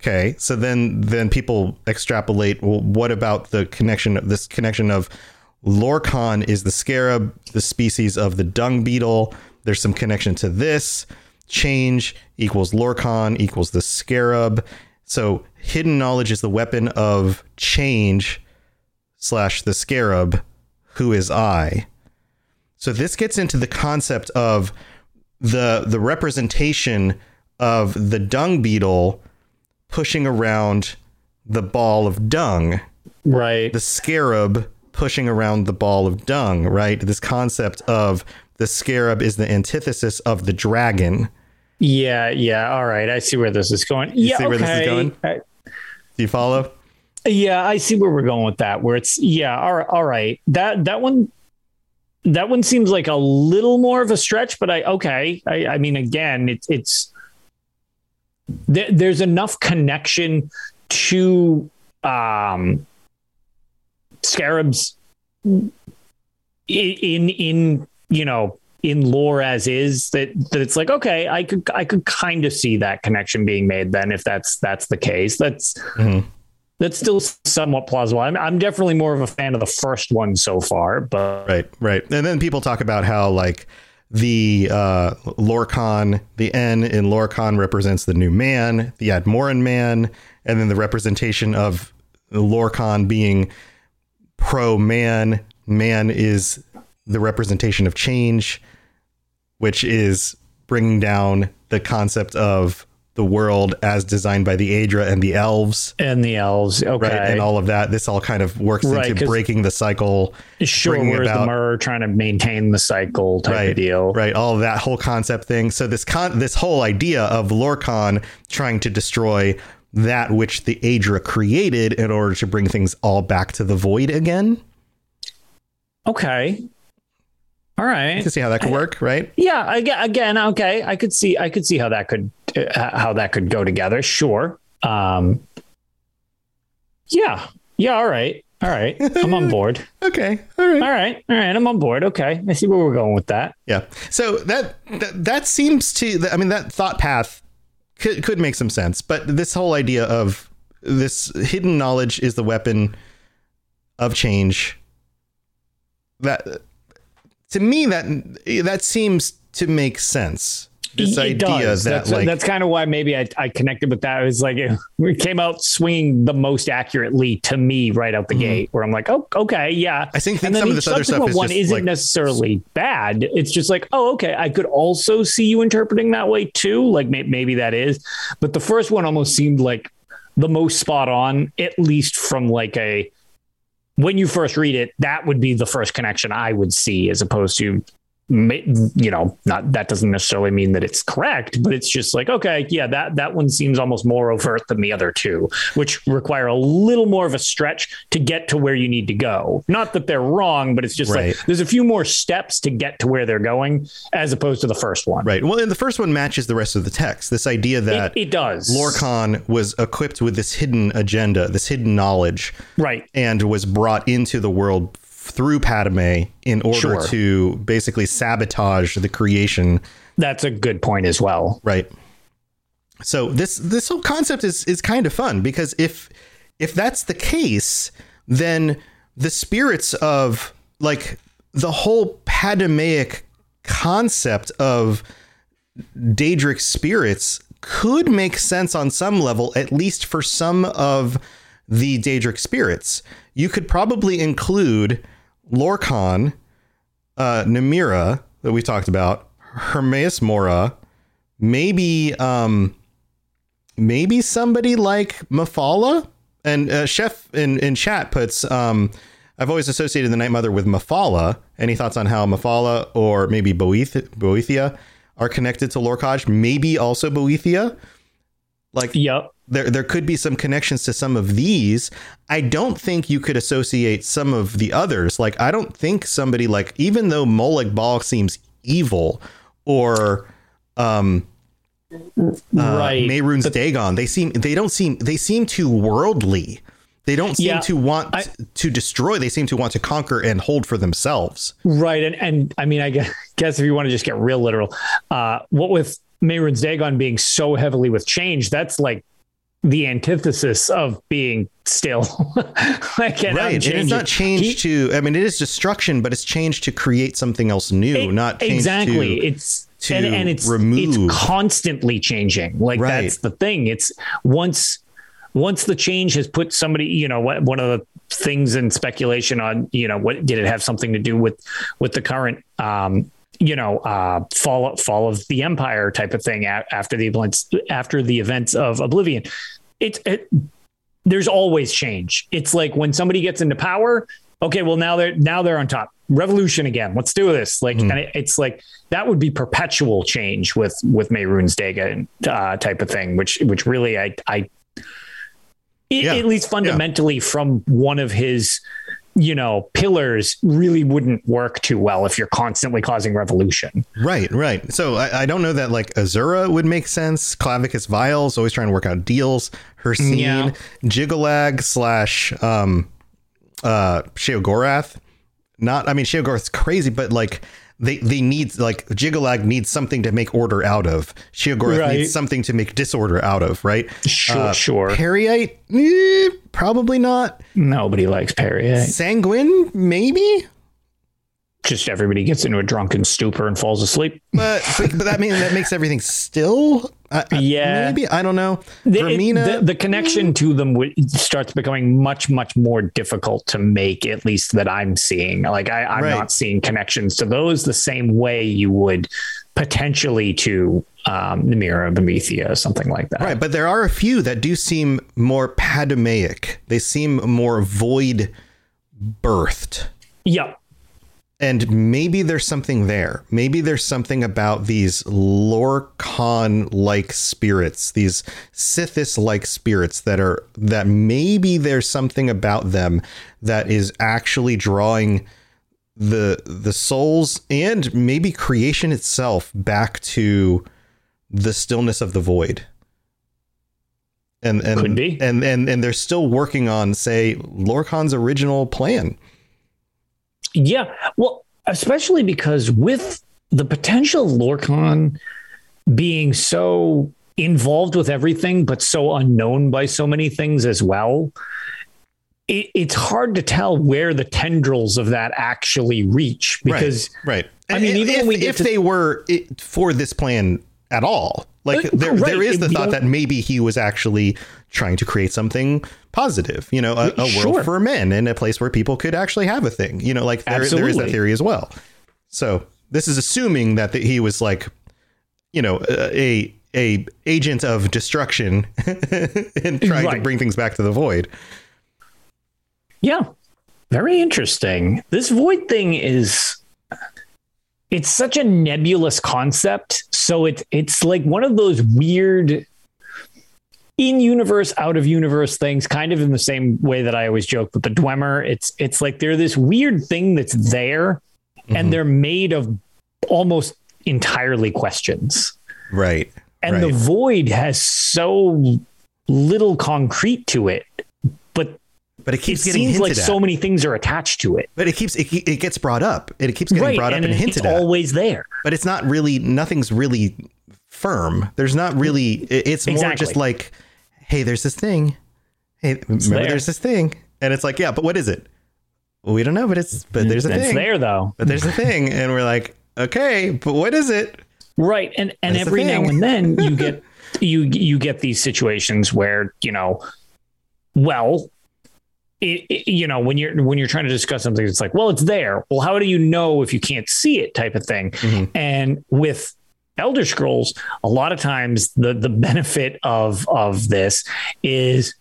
Okay. So then, then people extrapolate. Well, what about the connection of this connection of Lorkhan is the scarab, the species of the dung beetle. There's some connection to this change equals Lorkhan equals the scarab. So hidden knowledge is the weapon of change slash the scarab. Who is I? So this gets into the concept of the the representation of the dung beetle pushing around the ball of dung, right? The scarab pushing around the ball of dung, right? This concept of the scarab is the antithesis of the dragon. Yeah. Yeah. All right. I see where this is going. You yeah, see where okay. this is going? I, Do you follow? Yeah, I see where we're going with that, where it's. Yeah. All right. All right. That that one. That one seems like a little more of a stretch, but I, okay. I, I mean, again, it, it's, there, there's enough connection to um, scarabs in, in, in, you know, in lore as is that, that it's like, okay, I could, I could kind of see that connection being made then if that's, that's the case. That's, mm-hmm. That's still somewhat plausible. I'm, I'm definitely more of a fan of the first one so far, but right, right. And then people talk about how like the uh, Lorkhan, the N in Lorkhan represents the new man, the Admoran man, and then the representation of the Lorkhan being pro-man. Man is the representation of change, which is bringing down the concept of the world as designed by the Aedra and the elves and the elves. Okay. Right? And all of that. This all kind of works right, into breaking the cycle. Sure. Where's about, the mirror trying to maintain the cycle type right, of deal. Right. All of that whole concept thing. So this con this whole idea of Lorkhan trying to destroy that which the Aedra created in order to bring things all back to the void again. Okay. All right. You can see how that could work, right? Yeah. Again. Okay. I could see, I could see how that could, how that could go together. Sure. Um, yeah. Yeah. All right. All right. I'm on board. Okay. All right. All right. All right. I'm on board. Okay. I see where we're going with that. Yeah. So that, that, that seems to, I mean, that thought path could, could make some sense, but this whole idea of this hidden knowledge is the weapon of change, that to me, that that seems to make sense. This it idea does. That that's, like that's kind of why maybe I, I connected with that. It was like it, it came out swinging the most accurately to me right out the mm-hmm. gate, where I'm like, oh, okay, yeah. I think, think some of this other stuff is one just isn't like, necessarily bad. It's just like, oh, okay, I could also see you interpreting that way too. Like may, maybe that is, but the first one almost seemed like the most spot on, at least from like a. When you first read it, that would be the first connection I would see, as opposed to, you know, not that doesn't necessarily mean that it's correct, but it's just like, OK, yeah, that that one seems almost more overt than the other two, which require a little more of a stretch to get to where you need to go. Not that they're wrong, but it's just right. like there's a few more steps to get to where they're going as opposed to the first one. Right. Well, and the first one matches the rest of the text. This idea that it, it does. Lorkhan was equipped with this hidden agenda, this hidden knowledge. Right. And was brought into the world through Padame in order sure. to basically sabotage the creation. That's a good point as well. Right. So this this whole concept is is kind of fun, because if if that's the case, then the spirits of like the whole Padamaic concept of Daedric spirits could make sense on some level, at least for some of the Daedric spirits. You could probably include Lorkhan, uh, Namira, that we talked about, Hermaeus Mora, maybe um, maybe somebody like Mephala. And uh, Chef in, in chat puts, um, I've always associated the Night Mother with Mephala. Any thoughts on how Mephala or maybe Boethiah, Boethiah are connected to Lorkhan? Maybe also Boethiah? Like, yep. There there could be some connections to some of these. I don't think you could associate some of the others. Like, I don't think somebody like, even though Molag Bal seems evil, or um, right. uh, Mehrunes Dagon, they seem they don't seem they seem too worldly. They don't seem yeah, to want I, to destroy. They seem to want to conquer and hold for themselves. Right. And, and I mean, I guess if you want to just get real literal, uh, what with Mehrunes Dagon being so heavily with change, that's like the antithesis of being still. Like, and right. And it's not changed he, to, I mean, it is destruction, but it's changed to create something else new, it, not exactly. To, it's to and, and it's remove. It's constantly changing. Like right. That's the thing. It's once, once the change has put somebody, you know, what, one of the things in speculation on, you know, what did it have something to do with, with the current, um, you know, uh, fall, fall of the empire type of thing after the events, after the events of Oblivion. It's it, there's always change. It's like when somebody gets into power. OK, well, now they're now they're on top. Revolution again. Let's do this. Like, mm. and it, it's like that would be perpetual change with with Mehrunes Dagon uh, type of thing, which which really I, I it, yeah. at least fundamentally yeah. from one of his, you know, pillars really wouldn't work too well if you're constantly causing revolution. Right, right. So I, I don't know that like Azura would make sense. Clavicus Vile's always trying to work out deals. Hercene, yeah. Jigalag slash um, uh, Sheogorath. Not, I mean, Sheogorath's crazy, but like they, they need like Jigalag needs something to make order out of. Sheogorath right. needs something to make disorder out of. Right. Sure. Uh, sure. Periite. Eh, probably not. Nobody likes Perrier. Sanguine, maybe. just everybody gets into a drunken stupor and falls asleep. But but, but that means that makes everything still. I, I, yeah, maybe I don't know. The, Vermina, it, the, the connection to them w- starts becoming much, much more difficult to make. At least that I'm seeing. Like I, I'm right. not seeing connections to those the same way you would potentially to um, Namira, Boethiah, or something like that. Right, but there are a few that do seem more Padomaic. They seem more void birthed. Yep. And maybe there's something there. Maybe there's something about these Lorkhan-like spirits, these Sithis-like spirits that are that maybe there's something about them that is actually drawing the the souls and maybe creation itself back to the stillness of the void. And and Could be. and and and they're still working on, say, Lorkhan's original plan. Yeah, well, especially because with the potential Lorkhan being so involved with everything, but so unknown by so many things as well, it, it's hard to tell where the tendrils of that actually reach. Because, right, right. I mean, and even if, when we get if to, they were it, for this plan at all, like uh, there, right. there is the if thought that maybe he was actually trying to create something positive, you know, a, a sure. world for men and a place where people could actually have a thing, you know, like there, there is that theory as well. So this is assuming that the, he was like, you know, a a agent of destruction and trying right. to bring things back to the void. Yeah, very interesting. This void thing is it's such a nebulous concept. So it, it's like one of those weird in-universe, out-of-universe things, kind of in the same way that I always joke with the Dwemer. It's it's like they're this weird thing that's there, mm-hmm. and they're made of almost entirely questions. Right. And right. the void has so little concrete to it, but but it keeps it getting seems hinted like at. So many things are attached to it. But it keeps it, it gets brought up. It keeps getting right. brought and up and hinted it's at. It's always there. But it's not really nothing's really firm. There's not really. It's exactly. more just like. Hey, there's this thing. Hey, it's remember there. there's this thing. And it's like, yeah, but what is it? Well, we don't know, but it's but there's a it's thing. It's there, though. But there's a thing. And we're like, OK, but what is it? Right. And and That's every now and then you get you you get these situations where, you know, well, it, it, you know, when you're when you're trying to discuss something, it's like, well, it's there. Well, how do you know if you can't see it type of thing? Mm-hmm. And with Elder Scrolls, a lot of times the the benefit of of this is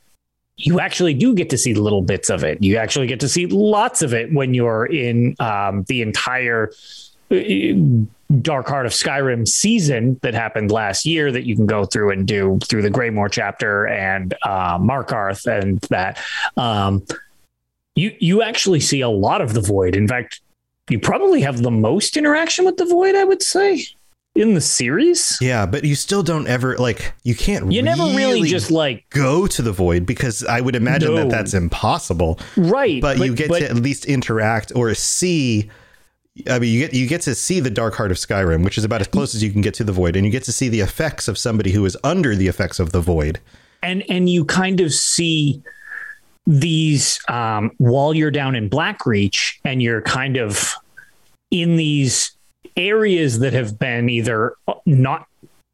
you actually do get to see little bits of it. You actually get to see lots of it when you're in um, the entire Dark Heart of Skyrim season that happened last year that you can go through and do through the Greymore chapter and uh, Markarth and that. Um, you you actually see a lot of the void. In fact, you probably have the most interaction with the void, I would say, in the series. Yeah, but you still don't ever like you can't you really never really just like go to the void because I would imagine no. that that's impossible. Right. But, but you get but, to at least interact or see. I mean, you get you get to see the Dark Heart of Skyrim, which is about as close as you can get to the void. And you get to see the effects of somebody who is under the effects of the void. And and you kind of see these um, while you're down in Blackreach and you're kind of in these areas that have been either not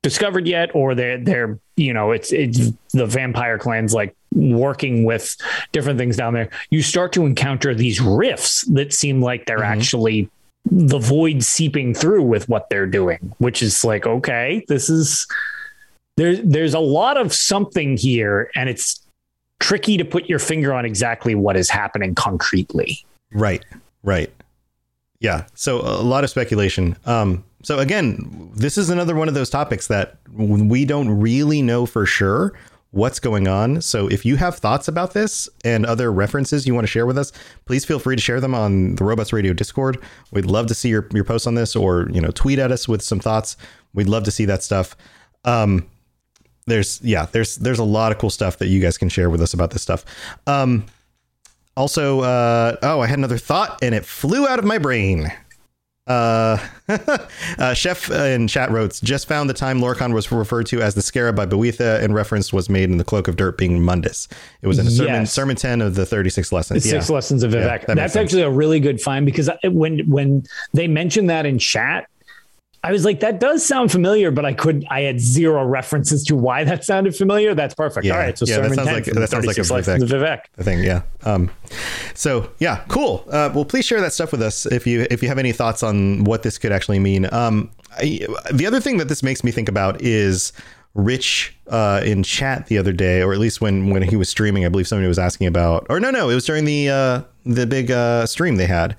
discovered yet or they're they're you know it's it's the vampire clans like working with different things down there. You start to encounter these rifts that seem like they're mm-hmm. actually the void seeping through with what they're doing, which is like, okay, this is there's there's a lot of something here, and it's tricky to put your finger on exactly what is happening concretely. Right right Yeah. So a lot of speculation. Um, so, again, this is another one of those topics that we don't really know for sure what's going on. So if you have thoughts about this and other references you want to share with us, please feel free to share them on the Robots Radio Discord. We'd love to see your, your posts on this, or, you know, tweet at us with some thoughts. We'd love to see that stuff. Um, there's yeah, there's there's a lot of cool stuff that you guys can share with us about this stuff. Um Also, uh, oh, I had another thought and it flew out of my brain. Uh, uh, Chef in chat wrote, just found the time Lorkhan was referred to as the Scarab by Boethiah, and reference was made in the Cloak of Dirt being Mundus. It was in a sermon, yes. sermon ten of the thirty-six lessons. The yeah. six lessons of Vivek. Yeah, that That's actually a really good find, because when when they mentioned that in chat, I was like, that does sound familiar, but I could I had zero references to why that sounded familiar. That's perfect. Yeah. All right. So yeah, sermon that sounds ten like that sounds like a Vivek. Vivek. I think, yeah. Um, so yeah, cool. Uh, well, please share that stuff with us if you if you have any thoughts on what this could actually mean. Um, I, the other thing that this makes me think about is Rich uh, in chat the other day, or at least when when he was streaming, I believe somebody was asking about, or no, no, it was during the uh, the big uh, stream they had.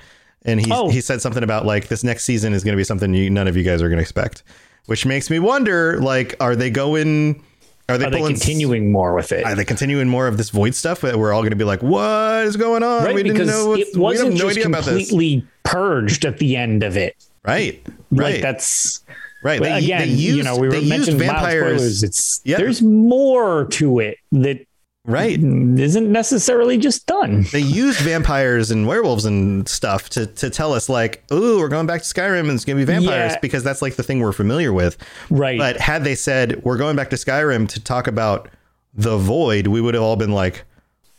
And he oh. he said something about like this next season is going to be something you, none of you guys are going to expect, which makes me wonder, like, are they going, are they, are pulling, they continuing more with it? Are they continuing more of this void stuff that we're all going to be like, what is going on? Right, we didn't know. What, it wasn't we have no just idea completely about this. Purged at the end of it. Right. Right. Like, that's right. They, again, they used, you know, we were mentioning vampires. It's yep. there's more to it that. Right. Isn't necessarily just done. They used vampires and werewolves and stuff to, to tell us like, oh, we're going back to Skyrim and it's going to be vampires yeah. because that's like the thing we're familiar with. Right. But had they said we're going back to Skyrim to talk about the void, we would have all been like,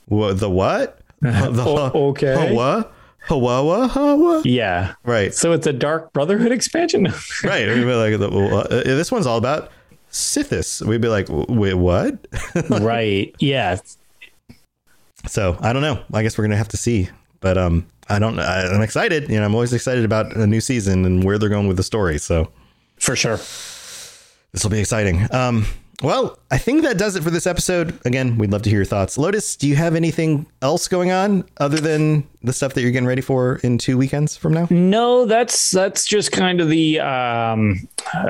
the what? The o- okay. The what? Hawawa, Hawa. Yeah. Right. So it's a Dark Brotherhood expansion. Right. We'd be like, the, this one's all about Sithis. We'd be like, wait, what? Right. Yeah. So I don't know. I guess we're going to have to see, but um, I don't know. I'm excited. You know, I'm always excited about a new season and where they're going with the story. So for sure, this will be exciting. Um, well, I think that does it for this episode. Again, we'd love to hear your thoughts. Lotus, do you have anything else going on other than the stuff that you're getting ready for in two weekends from now? No, that's that's just kind of the um, uh,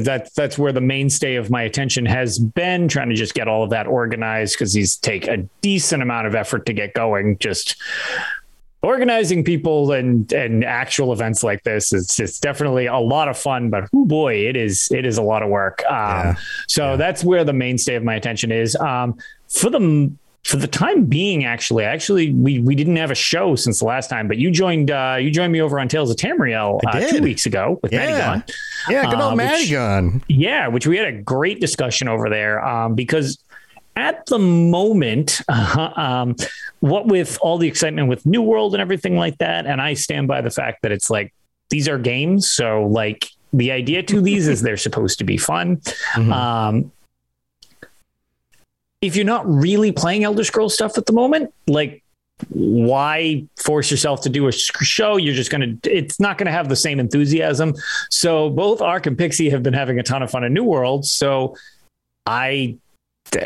that that's where the mainstay of my attention has been, trying to just get all of that organized, because these take a decent amount of effort to get going. Just organizing people and and actual events like this, it's it's definitely a lot of fun, but oh boy, it is it is a lot of work. Um, yeah. So yeah. that's where the mainstay of my attention is. Um, for the for the time being, actually, actually we we didn't have a show since the last time, but you joined uh, you joined me over on Tales of Tamriel uh, two weeks ago with yeah. Madigan. Yeah, good old uh, Madigan. Which, yeah, which we had a great discussion over there um, because. At the moment, uh, um, what with all the excitement with New World and everything like that, and I stand by the fact that it's like, these are games. So like the idea to these is they're supposed to be fun. Mm-hmm. Um, if you're not really playing Elder Scrolls stuff at the moment, like why force yourself to do a show? You're just going to, it's not going to have the same enthusiasm. So both Ark and Pixie have been having a ton of fun in New World. So I...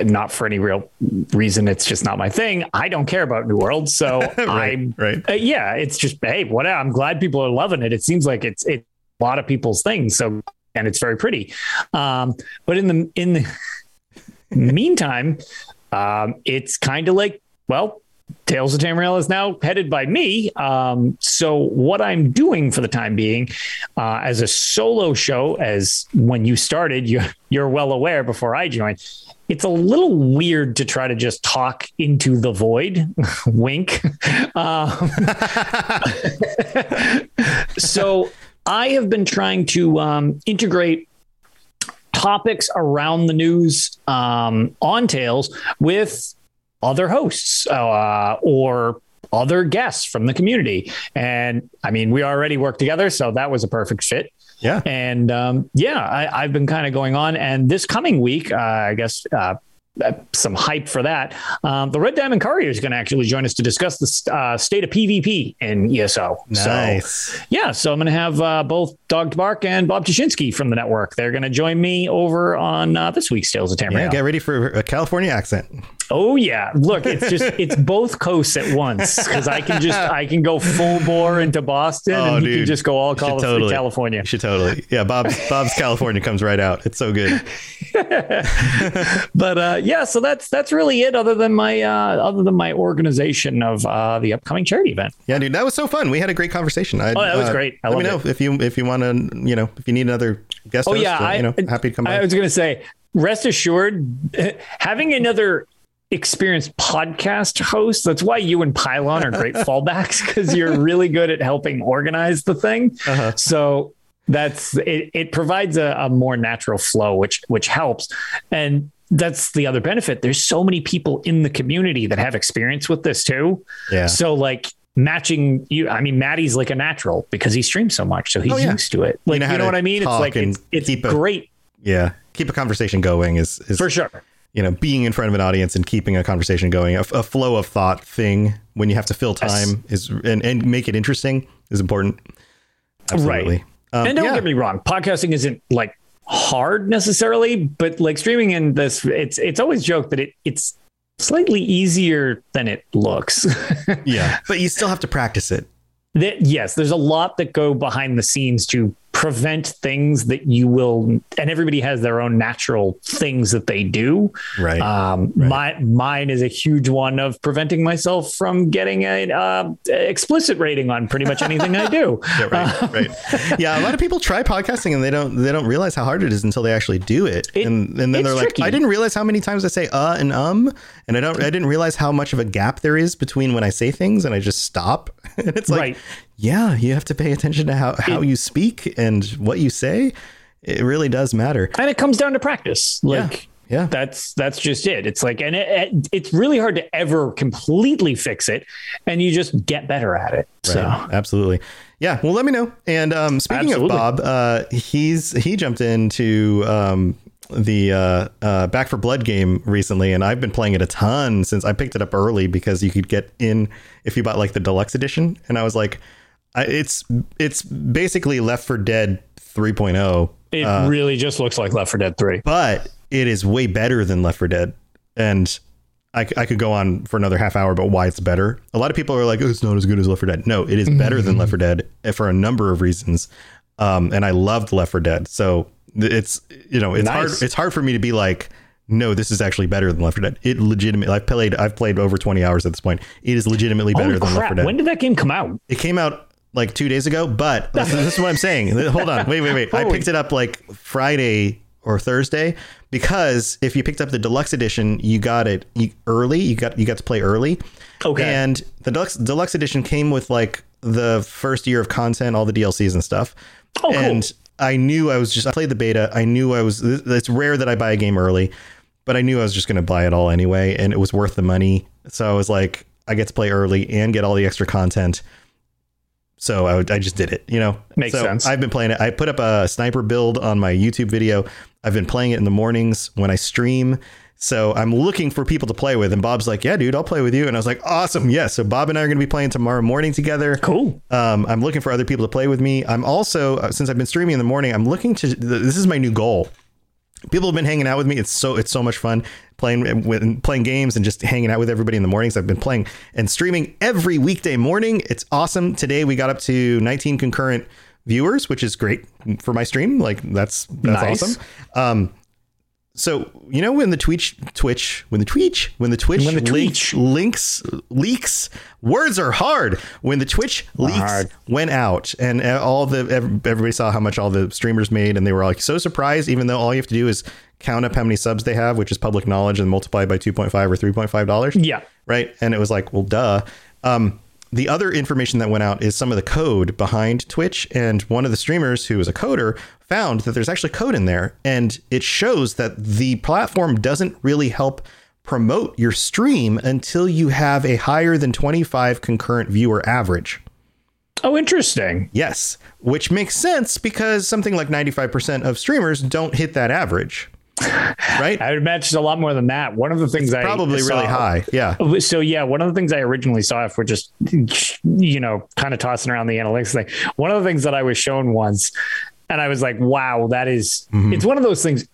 not for any real reason. It's just not my thing. I don't care about New World. So right, I'm right. Uh, yeah, it's just, hey, what? I'm glad people are loving it. It seems like it's, it's a lot of people's things. So, and it's very pretty. Um, but in the, in the meantime, um, it's kind of like, well, Tales of Tamriel is now headed by me. Um, so what I'm doing for the time being uh, as a solo show, as when you started, you, you're well aware before I joined, it's a little weird to try to just talk into the void. Wink. Um, so I have been trying to um, integrate topics around the news um, on Tales with other hosts uh, or other guests from the community. And I mean, we already work together, so that was a perfect fit. Yeah. And um, yeah, I, I've been kind of going on. And this coming week, uh, I guess uh, some hype for that. Um, the Red Diamond Courier is going to actually join us to discuss the uh, state of P V P in E S O. Nice. So, yeah. So I'm going to have uh, both Dog to Bark and Bob Tashinsky from the network. They're going to join me over on uh, this week's Tales of Tamriel. Yeah, get ready for a California accent. Oh, yeah. Look, it's just it's both coasts at once, because I can just I can go full bore into Boston oh, and he dude. can just go all call to totally, California. You should totally. Yeah. Bob's Bob's California comes right out. It's so good. But uh, yeah, so that's that's really it. Other than my uh, other than my organization of uh, the upcoming charity event. Yeah, dude, that was so fun. We had a great conversation. I, oh, that was uh, great. I let me know it. if you if you want to, you know, if you need another guest. Oh, host, yeah. Or, I, you know, happy to come by. I was going to say, rest assured, having another experienced podcast host. That's why you and Pylon are great fallbacks, because you're really good at helping organize the thing. Uh-huh. So that's it. It provides a, a more natural flow, which which helps. And that's the other benefit. There's so many people in the community that have experience with this too. Yeah. So like matching you, I mean, Matty's like a natural because he streams so much, so he's oh, yeah. used to it. Like, you know, you know what I mean? It's like it's, it's a, great. Yeah, keep a conversation going is, is for sure. You know, being in front of an audience and keeping a conversation going, a, a flow of thought thing when you have to fill time yes. is and, and make it interesting is important. Absolutely. Right. Um, and don't yeah. get me wrong, podcasting isn't like hard necessarily, but like streaming and this, it's it's always joked that it it's slightly easier than it looks. Yeah, but you still have to practice it. That, yes, there's a lot that go behind the scenes to prevent things that you will, and everybody has their own natural things that they do. Right. Um, right. My mine is a huge one of preventing myself from getting an uh, explicit rating on pretty much anything I do. Yeah, right, um, right. Yeah, a lot of people try podcasting and they don't they don't realize how hard it is until they actually do it, it and, and then they're tricky. Like, I didn't realize how many times I say uh and um, and I don't I didn't realize how much of a gap there is between when I say things and I just stop. And it's like. Right. Yeah, you have to pay attention to how, how it, you speak and what you say. It really does matter. And it comes down to practice. Like, yeah, yeah. that's that's just it. It's like, and it, it, it's really hard to ever completely fix it. And you just get better at it. Right. So absolutely. Yeah. Well, let me know. And um, speaking absolutely. of Bob, uh, he's he jumped into um, the uh, uh, Back for Blood game recently. And I've been playing it a ton since I picked it up early because you could get in if you bought like the deluxe edition. And I was like, I, it's it's basically Left four Dead three point oh. It uh, really just looks like Left four Dead three, but it is way better than Left four Dead. And I, I could go on for another half hour about why it's better. A lot of people are like, oh, it's not as good as Left four Dead. No, it is better mm-hmm. than Left four Dead for a number of reasons. Um, and I loved Left four Dead, so it's you know it's nice. hard. It's hard for me to be like, no, this is actually better than Left four Dead. It legitimately, I've played I've played over twenty hours at this point. It is legitimately better Holy than crap. Left four Dead. When did that game come out? It came out. Like two days ago, but this, this is what I'm saying. Hold on. Wait, wait, wait. I picked it up like Friday or Thursday because if you picked up the deluxe edition, you got it early. You got you got to play early. OK. And the deluxe, deluxe edition came with like the first year of content, all the D L Cs and stuff. Oh, and cool. I knew I was just I played the beta. I knew I was it's rare that I buy a game early, but I knew I was just going to buy it all anyway. And it was worth the money. So I was like, I get to play early and get all the extra content. So I, would, I just did it, you know, makes so sense. I've been playing it. I put up a sniper build on my YouTube video. I've been playing it in the mornings when I stream. So I'm looking for people to play with. And Bob's like, yeah, dude, I'll play with you. And I was like, awesome. Yeah. So Bob and I are going to be playing tomorrow morning together. Cool. Um, I'm looking for other people to play with me. I'm also, since I've been streaming in the morning, I'm looking to this is my new goal. People have been hanging out with me. It's so it's so much fun playing with playing games and just hanging out with everybody in the mornings. I've been playing and streaming every weekday morning. It's awesome. Today we got up to nineteen concurrent viewers, which is great for my stream. Like that's that's nice. Awesome. Um, so you know when the Twitch Twitch when the Twitch when the Twitch when the Twitch links, links leaks words are hard when the Twitch leaks hard. Went out and all the everybody saw how much all the streamers made and they were like so surprised, even though all you have to do is count up how many subs they have, which is public knowledge, and multiply by two point five or three point five dollars. Yeah, right. And it was like, well, duh. Um, the other information that went out is some of the code behind Twitch. And one of the streamers who was a coder found that there's actually code in there. And it shows that the platform doesn't really help promote your stream until you have a higher than twenty-five concurrent viewer average. Oh, interesting. Yes. Which makes sense because something like ninety-five percent of streamers don't hit that average. Right. I would imagine a lot more than that. One of the things it's probably I probably really high. Yeah. So, yeah, one of the things I originally saw, if we're just, you know, kind of tossing around the analytics thing, one of the things that I was shown once and I was like, wow, that is mm-hmm. it's one of those things.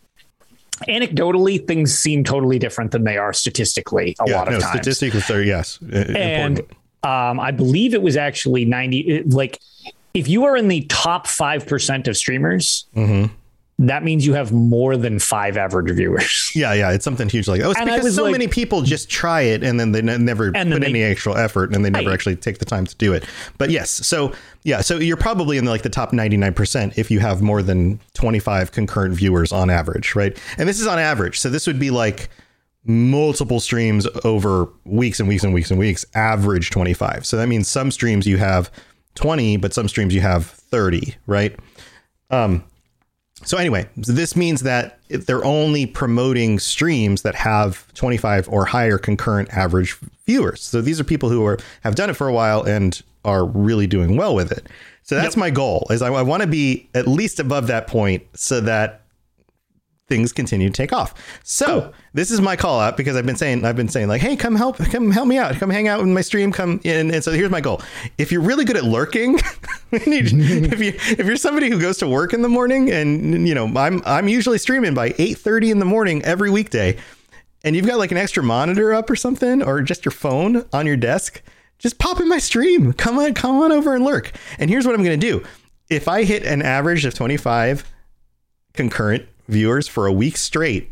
Anecdotally, things seem totally different than they are statistically. A yeah, lot of no, times. Statistics are, yes. And um, I believe it was actually ninety. Like if you are in the top five percent of streamers. Mm hmm. That means you have more than five average viewers. Yeah, yeah. It's something huge like, oh, it's and because so like, many people just try it and then they n- never put they, any actual effort and they never I, actually take the time to do it. But yes. So, yeah. So you're probably in like the top ninety-nine percent if you have more than twenty-five concurrent viewers on average. Right. And this is on average. So this would be like multiple streams over weeks and weeks and weeks and weeks, average twenty-five. So that means some streams you have twenty, but some streams you have thirty, right? Um, so anyway, so this means that they're only promoting streams that have twenty-five or higher concurrent average viewers. So these are people who are, have done it for a while and are really doing well with it. So that's yep. my goal, is I, I want to be at least above that point so that things continue to take off. So this is my call out, because I've been saying, I've been saying like, hey, come help, come help me out. Come hang out with my stream. Come in. And so here's my goal. If you're really good at lurking, we need, if you, if you're somebody who goes to work in the morning, and you know, I'm, I'm usually streaming by eight thirty in the morning every weekday, and you've got like an extra monitor up or something, or just your phone on your desk, just pop in my stream. Come on, come on over and lurk. And here's what I'm going to do. If I hit an average of twenty-five concurrent viewers for a week straight,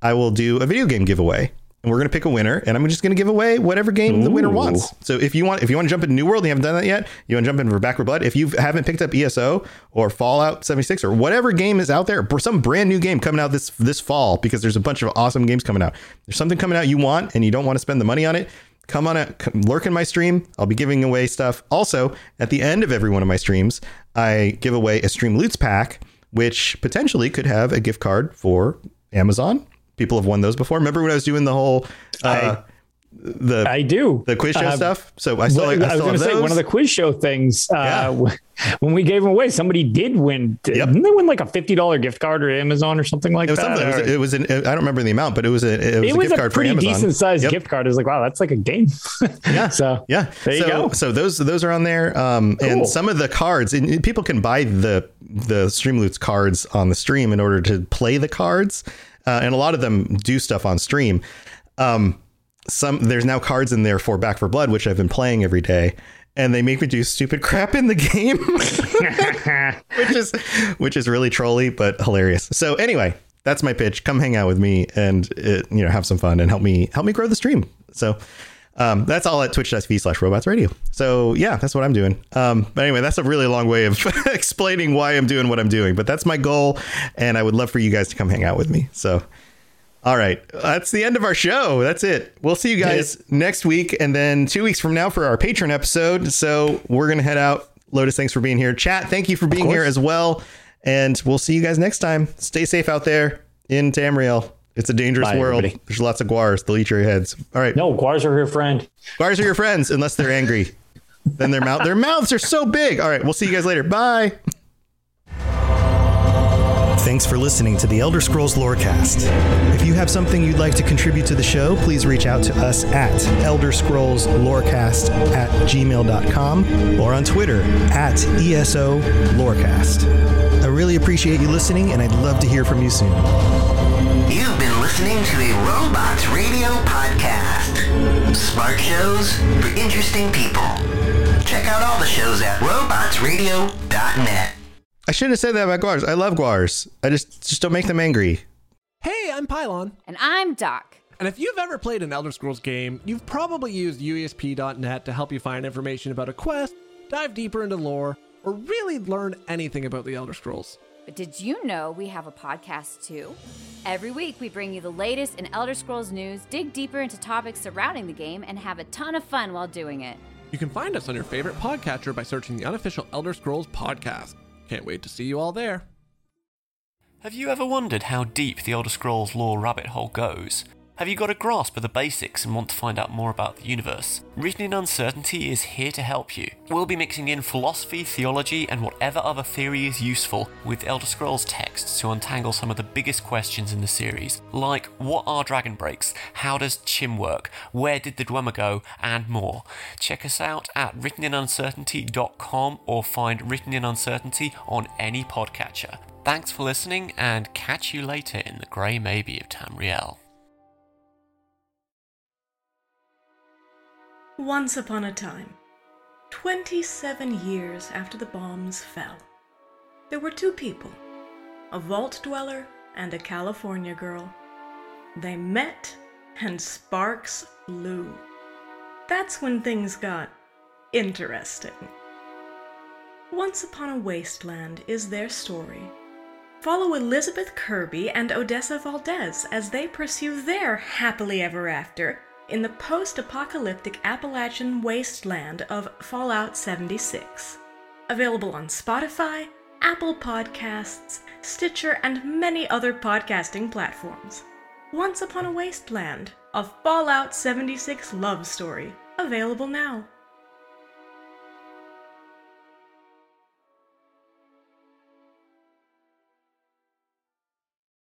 I will do a video game giveaway, and we're going to pick a winner, and I'm just going to give away whatever game Ooh. the winner wants. So if you want, if you want to jump into New World and you haven't done that yet, you want to jump in for Back for Blood. If you haven't picked up E S O or Fallout seventy-six or whatever game is out there, some brand new game coming out this, this fall, because there's a bunch of awesome games coming out. There's something coming out you want and you don't want to spend the money on it. Come on, a, come lurk in my stream. I'll be giving away stuff. Also, at the end of every one of my streams, I give away a Stream Loots pack, which potentially could have a gift card for Amazon. People have won those before. Remember when I was doing the whole uh, I, the I do the quiz show uh, stuff. So I still, I, I still was going to say those. One of the quiz show things uh, yeah. when we gave them away, somebody did win. Yep. Didn't they win like a fifty dollars gift card or Amazon or something like it was that? Something, it was, it was an, I don't remember the amount, but it was a, it was it a was gift a card for Amazon. It was a pretty decent sized yep. gift card. It was like, wow, that's like a game. yeah. So yeah. There so, you go. So those those are on there. Um, cool. And some of the cards, and people can buy the the Streamloots cards on the stream in order to play the cards. Uh, and a lot of them do stuff on stream. Um, some there's now cards in there for Back for Blood, which I've been playing every day, and they make me do stupid crap in the game, which is which is really trolly, but hilarious. So anyway, that's my pitch. Come hang out with me and it, you know, have some fun and help me help me grow the stream. So Um, that's all at twitch dot t v slash robots radio. So yeah, that's what I'm doing. Um, but anyway, that's a really long way of explaining why I'm doing what I'm doing, but that's my goal, and I would love for you guys to come hang out with me. So, all right, that's the end of our show. That's it. We'll see you guys yes. next week, and then two weeks from now for our Patreon episode. So we're going to head out. Lotus, thanks for being here. Chat, thank you for being here as well. And we'll see you guys next time. Stay safe out there in Tamriel. It's a dangerous Bye, world. Everybody. There's lots of guars. They'll eat your heads. All right. No, guars are your friend. Guars are your friends, unless they're angry. Then their mouth, their mouths are so big. All right. We'll see you guys later. Bye. Thanks for listening to the Elder Scrolls Lorecast. If you have something you'd like to contribute to the show, please reach out to us at elder scrolls lorecast at gmail dot com or on Twitter at E S O Lorecast. I really appreciate you listening, and I'd love to hear from you soon. You've been listening to a Robots Radio podcast. Smart shows for interesting people. Check out all the shows at robots radio dot net. I shouldn't have said that about guars. I love guars. I just just don't make them angry. Hey, I'm Pylon. And I'm Doc. And if you've ever played an Elder Scrolls game, you've probably used U E S P dot net to help you find information about a quest, dive deeper into lore, or really learn anything about the Elder Scrolls. But did you know we have a podcast too? Every week we bring you the latest in Elder Scrolls news, dig deeper into topics surrounding the game, and have a ton of fun while doing it. You can find us on your favorite podcatcher by searching the Unofficial Elder Scrolls Podcast. Can't wait to see you all there. Have you ever wondered how deep the Elder Scrolls lore rabbit hole goes? Have you got a grasp of the basics and want to find out more about the universe? Written in Uncertainty is here to help you. We'll be mixing in philosophy, theology, and whatever other theory is useful with Elder Scrolls texts to untangle some of the biggest questions in the series, like what are dragon breaks, how does Chim work, where did the Dwemer go, and more. Check us out at written in uncertainty dot com or find Written in Uncertainty on any podcatcher. Thanks for listening, and catch you later in the grey maybe of Tamriel. Once upon a time, twenty-seven years after the bombs fell, there were two people, a vault dweller and a California girl. They met and sparks flew. That's when things got interesting. Once Upon a Wasteland is their story, Follow Elizabeth Kirby and Odessa Valdez as they pursue their happily ever after in the post-apocalyptic Appalachian wasteland of Fallout seventy-six. Available on Spotify, Apple Podcasts, Stitcher, and many other podcasting platforms. Once Upon a Wasteland, a Fallout seventy-six love story, available now.